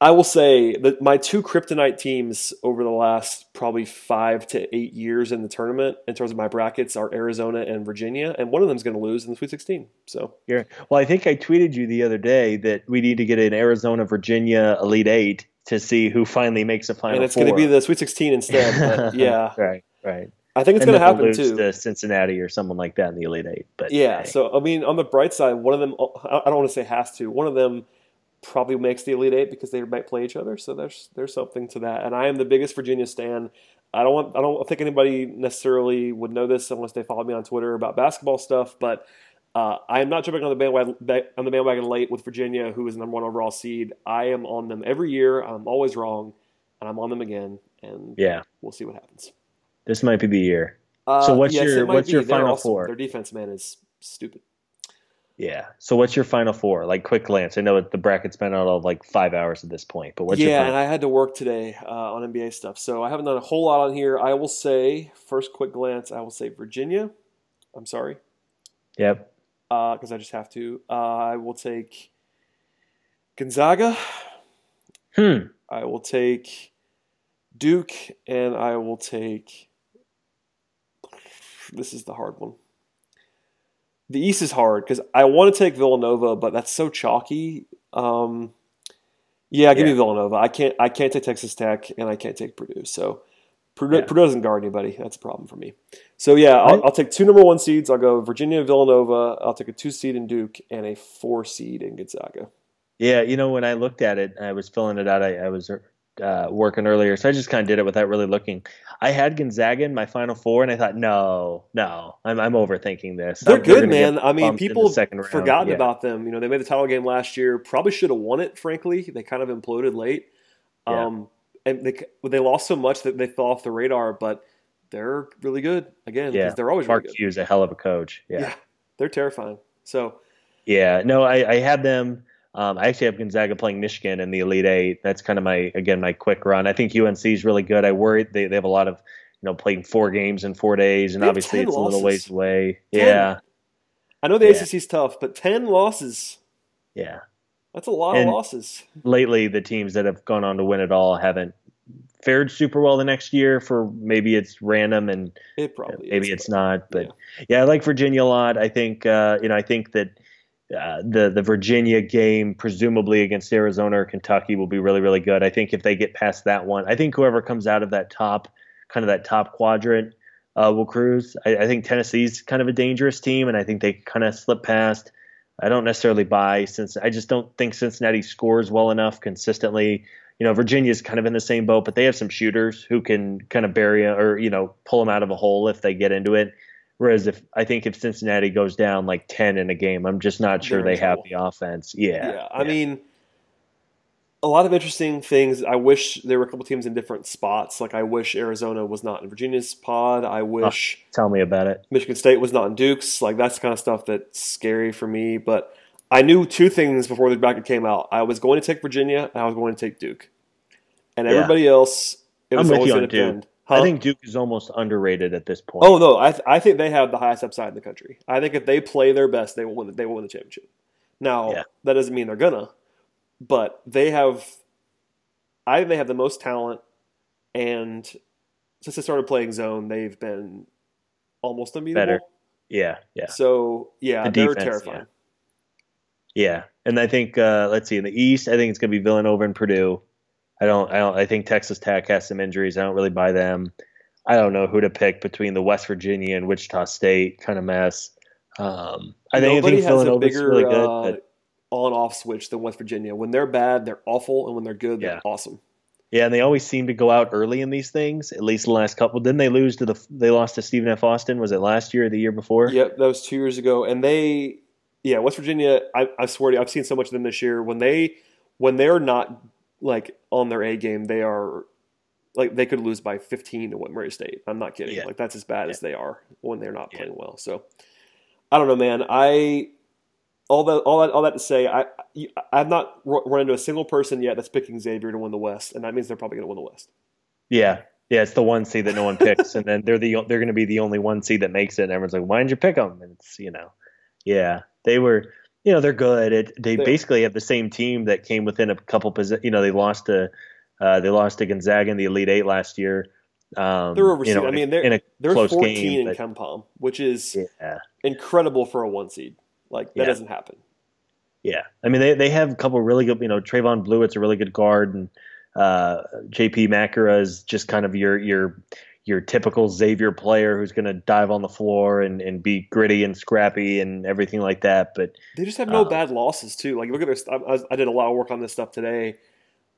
I will say that my two kryptonite teams over the last probably 5 to 8 years in the tournament, in terms of my brackets, are Arizona and Virginia, and one of them is going to lose in the Sweet 16. So, yeah. Well, I think I tweeted you the other day that we need to get an Arizona-Virginia Elite Eight to see who finally makes a Final Four. And it's going to be the Sweet 16 instead. But yeah, right. I think it's going to happen too. To Cincinnati or someone like that in the Elite Eight. But yeah. Hey. So I mean, on the bright side, one of them. I don't want to say has to. One of them probably makes the Elite Eight because they might play each other. So there's something to that. And I am the biggest Virginia stan. I don't think anybody necessarily would know this unless they follow me on Twitter about basketball stuff. But I am not jumping on the bandwagon late with Virginia, who is the number one overall seed. I am on them every year. I'm always wrong, and I'm on them again. And we'll see what happens. This might be the year. So what's your Final Four? Their defense, man, is stupid. Yeah. So what's your Final Four? Like, quick glance. I know the bracket's been out of like 5 hours at this point, but what's your Final Four? And I had to work today on NBA stuff, so I haven't done a whole lot on here. I will say, first quick glance, I will say Virginia. I'm sorry. Yep. Because I just have to. I will take Gonzaga. I will take Duke, and I will take... This is the hard one. The East is hard because I want to take Villanova, but that's so chalky. Give me Villanova. I can't take Texas Tech, and I can't take Purdue. So Purdue doesn't guard anybody. That's a problem for me. So I'll take two number one seeds. I'll go Virginia, Villanova. I'll take a 2 seed in Duke and a 4 seed in Gonzaga. Yeah, you know, when I looked at it, I was filling it out. I was working earlier, so I just kind of did it without really looking. I had Gonzaga in my Final Four, and I thought, no, I'm overthinking this. They're good, man. I mean, people have forgotten about them. You know, they made the title game last year. Probably should have won it, frankly. They kind of imploded late. And they lost so much that they fell off the radar, but they're really good, again, because they're always really good. Mark Hughes, a hell of a coach. Yeah, they're terrifying. So, I had them. I actually have Gonzaga playing Michigan in the Elite Eight. That's kind of my quick run. I think UNC is really good. I worry they have a lot of, you know, playing 4 games in 4 days, and obviously it's a little ways away. 10. Yeah, I know the ACC is tough, but 10 losses. Yeah, that's a lot of losses. Lately, the teams that have gone on to win it all haven't fared super well the next year. For maybe it's random, and it probably maybe it's not. But yeah, I like Virginia a lot. I think that. The Virginia game, presumably against Arizona or Kentucky, will be really, really good. I think if they get past that one, I think whoever comes out of that top quadrant will cruise. I think Tennessee's kind of a dangerous team, and I think they kind of slip past. I don't necessarily buy, since I just don't think Cincinnati scores well enough consistently. You know, Virginia's kind of in the same boat, but they have some shooters who can kind of bury or, you know, pull them out of a hole if they get into it. Whereas if Cincinnati goes down like 10 in a game, I'm just not sure they have the offense. Yeah. I mean, a lot of interesting things. I wish there were a couple teams in different spots. Like, I wish Arizona was not in Virginia's pod. I wish tell me about it. Michigan State was not in Duke's. Like, that's the kind of stuff that's scary for me. But I knew two things before the bracket came out. I was going to take Virginia, and I was going to take Duke. And everybody else, it was always going to depend. Huh? I think Duke is almost underrated at this point. Oh, no. I think they have the highest upside in the country. I think if they play their best, they will win the championship. Now, that doesn't mean they're going to, but they have I think they have the most talent, and since they started playing zone, they've been almost unbeatable. Better. Yeah, yeah. So, yeah, they're terrifying. Yeah. Yeah, and I think let's see, in the East, I think it's going to be Villanova and Purdue. I think Texas Tech has some injuries. I don't really buy them. I don't know who to pick between the West Virginia and Wichita State kind of mess. I think Villanova is really good. But on-off switch than West Virginia. When they're bad, they're awful, and when they're good, they're awesome. Yeah, and they always seem to go out early in these things. At least the last couple. Didn't they lose to They lost to Stephen F. Austin. Was it last year or the year before? Yep, that was 2 years ago. And they, West Virginia. I swear to you, I've seen so much of them this year. When they're not like on their A game, they are like they could lose by 15 to Murray State. I'm not kidding. Yeah. Like that's as bad as they are when they're not playing well. So I don't know, man. All that to say, I've not run into a single person yet that's picking Xavier to win the West, and that means they're probably going to win the West. Yeah, it's the one seed that no one picks, and then they're going to be the only one seed that makes it. And everyone's like, "Why didn't you pick them?" And it's they were, they're good. They basically have the same team that came within a couple positions. They lost to Gonzaga in the Elite Eight last year. They're overseed. They're close 14 game, in Kempom, which is incredible for a one seed. Like, that doesn't happen. Yeah. I mean, they have a couple of really good, Trayvon Blewett's a really good guard, and J.P. Macura is just kind of your typical Xavier player who's going to dive on the floor and be gritty and scrappy and everything like that. But they just have no bad losses, too. Like, look at their – I did a lot of work on this stuff today.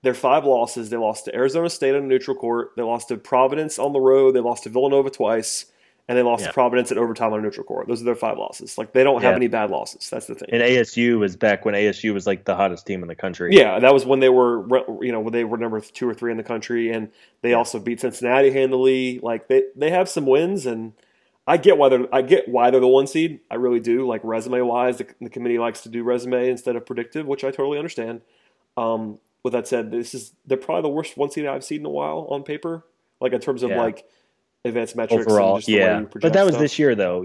Their 5 losses, they lost to Arizona State on a neutral court. They lost to Providence on the road. They lost to Villanova twice. And they lost to Providence at overtime on a neutral court. Those are their 5 losses. Like, they don't have any bad losses. That's the thing. And ASU was back when ASU was, like, the hottest team in the country. Yeah, that was when they were, when they were number 2 or 3 in the country. And they also beat Cincinnati handily. Like, they have some wins. And I get why they're the one seed. I really do. Like, resume-wise, the committee likes to do resume instead of predictive, which I totally understand. With that said, they're probably the worst one seed I've seen in a while on paper. Like, in terms of, advanced metrics overall, but that was stuff. This year, though,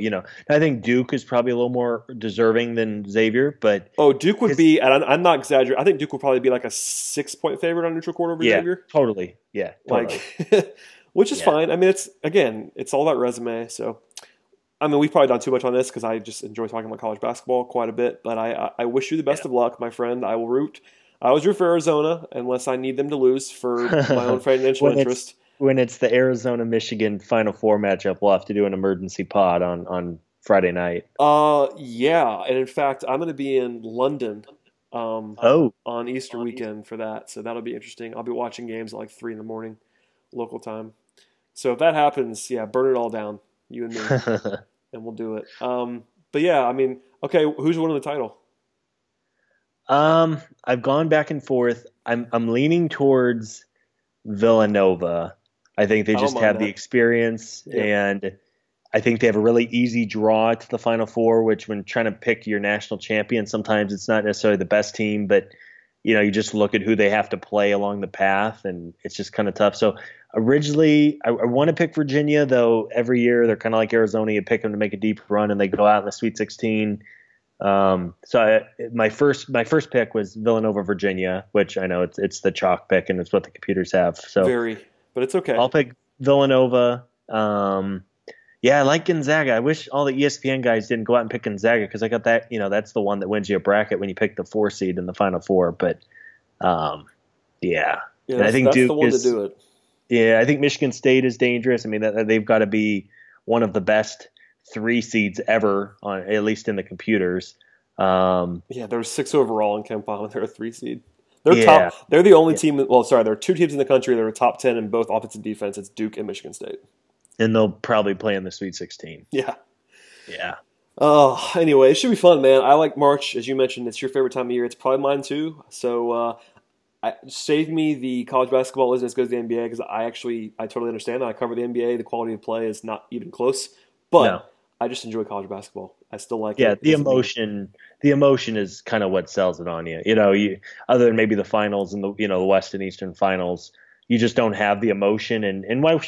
I think Duke is probably a little more deserving than Xavier, but Duke would be, and I'm not exaggerating, I think Duke would probably be like a 6-point favorite on neutral court over Xavier. Totally, yeah, totally. Like, which is fine. I mean, it's all about resume. So, I mean, we've probably done too much on this because I just enjoy talking about college basketball quite a bit. But I wish you the best of luck, my friend. I will root. I always root for Arizona unless I need them to lose for my own financial interest. When it's the Arizona-Michigan Final Four matchup, we'll have to do an emergency pod on Friday night. Yeah, and in fact, I'm going to be in London on Easter weekend for that, so that'll be interesting. I'll be watching games at like 3 in the morning local time. So if that happens, burn it all down, you and me, and we'll do it. Okay, who's winning the title? I've gone back and forth. I'm leaning towards Villanova. I think they just have the experience, and I think they have a really easy draw to the Final Four, which when trying to pick your national champion, sometimes it's not necessarily the best team, but you just look at who they have to play along the path, and it's just kind of tough. So originally, I want to pick Virginia, though every year they're kind of like Arizona. You pick them to make a deep run, and they go out in the Sweet 16. My first pick was Villanova, Virginia, which I know it's the chalk pick and it's what the computers have. So but it's okay. I'll pick Villanova. I like Gonzaga. I wish all the ESPN guys didn't go out and pick Gonzaga, because I got that, that's the one that wins you a bracket when you pick the 4 seed in the Final Four. But and I think that's Duke the one to do it. Yeah, I think Michigan State is dangerous. I mean, they've got to be one of the best 3 seeds ever, on at least in the computers. There were 6 overall in Kempom, and they're a 3 seed. They're top. They're the only team. Well, sorry, there are 2 teams in the country that are top 10 in both offense and defense. It's Duke and Michigan State, and they'll probably play in the Sweet 16. Yeah, yeah. Oh, anyway, it should be fun, man. I like March, as you mentioned. It's your favorite time of year. It's probably mine too. So, save me the college basketball isn't as good as the NBA, because I totally understand that. I cover the NBA. The quality of play is not even close, but. No. I just enjoy college basketball. I still like it. Yeah, the emotion is kind of what sells it on you. Other than maybe the finals and the West and Eastern finals, you just don't have the emotion. And why?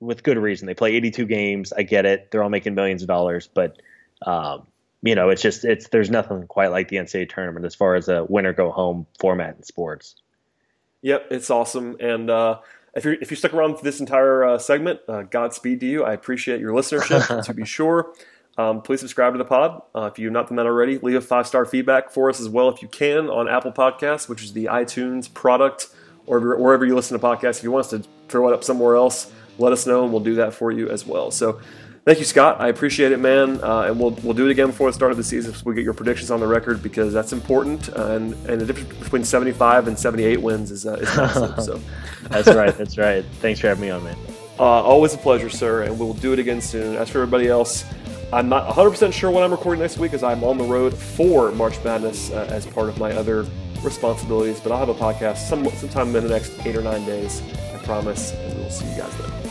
With good reason. They play 82 games. I get it. They're all making millions of dollars, but there's nothing quite like the NCAA tournament as far as a win or go home format in sports. Yep, it's awesome. And if you stuck around for this entire segment, Godspeed to you. I appreciate your listenership, to be sure. Please subscribe to the pod. If you've not done that already, leave a 5-star feedback for us as well if you can on Apple Podcasts, which is the iTunes product, or wherever you listen to podcasts. If you want us to throw it up somewhere else, let us know, and we'll do that for you as well. So thank you, Scott. I appreciate it, man. And we'll do it again before the start of the season so we get your predictions on the record, because that's important. And the difference between 75 and 78 wins is massive. So. That's right. That's right. Thanks for having me on, man. Always a pleasure, sir. And we'll do it again soon. As for everybody else, I'm not 100% sure when I'm recording next week, as I'm on the road for March Madness as part of my other responsibilities. But I'll have a podcast sometime in the next 8 or 9 days, I promise. And we'll see you guys then.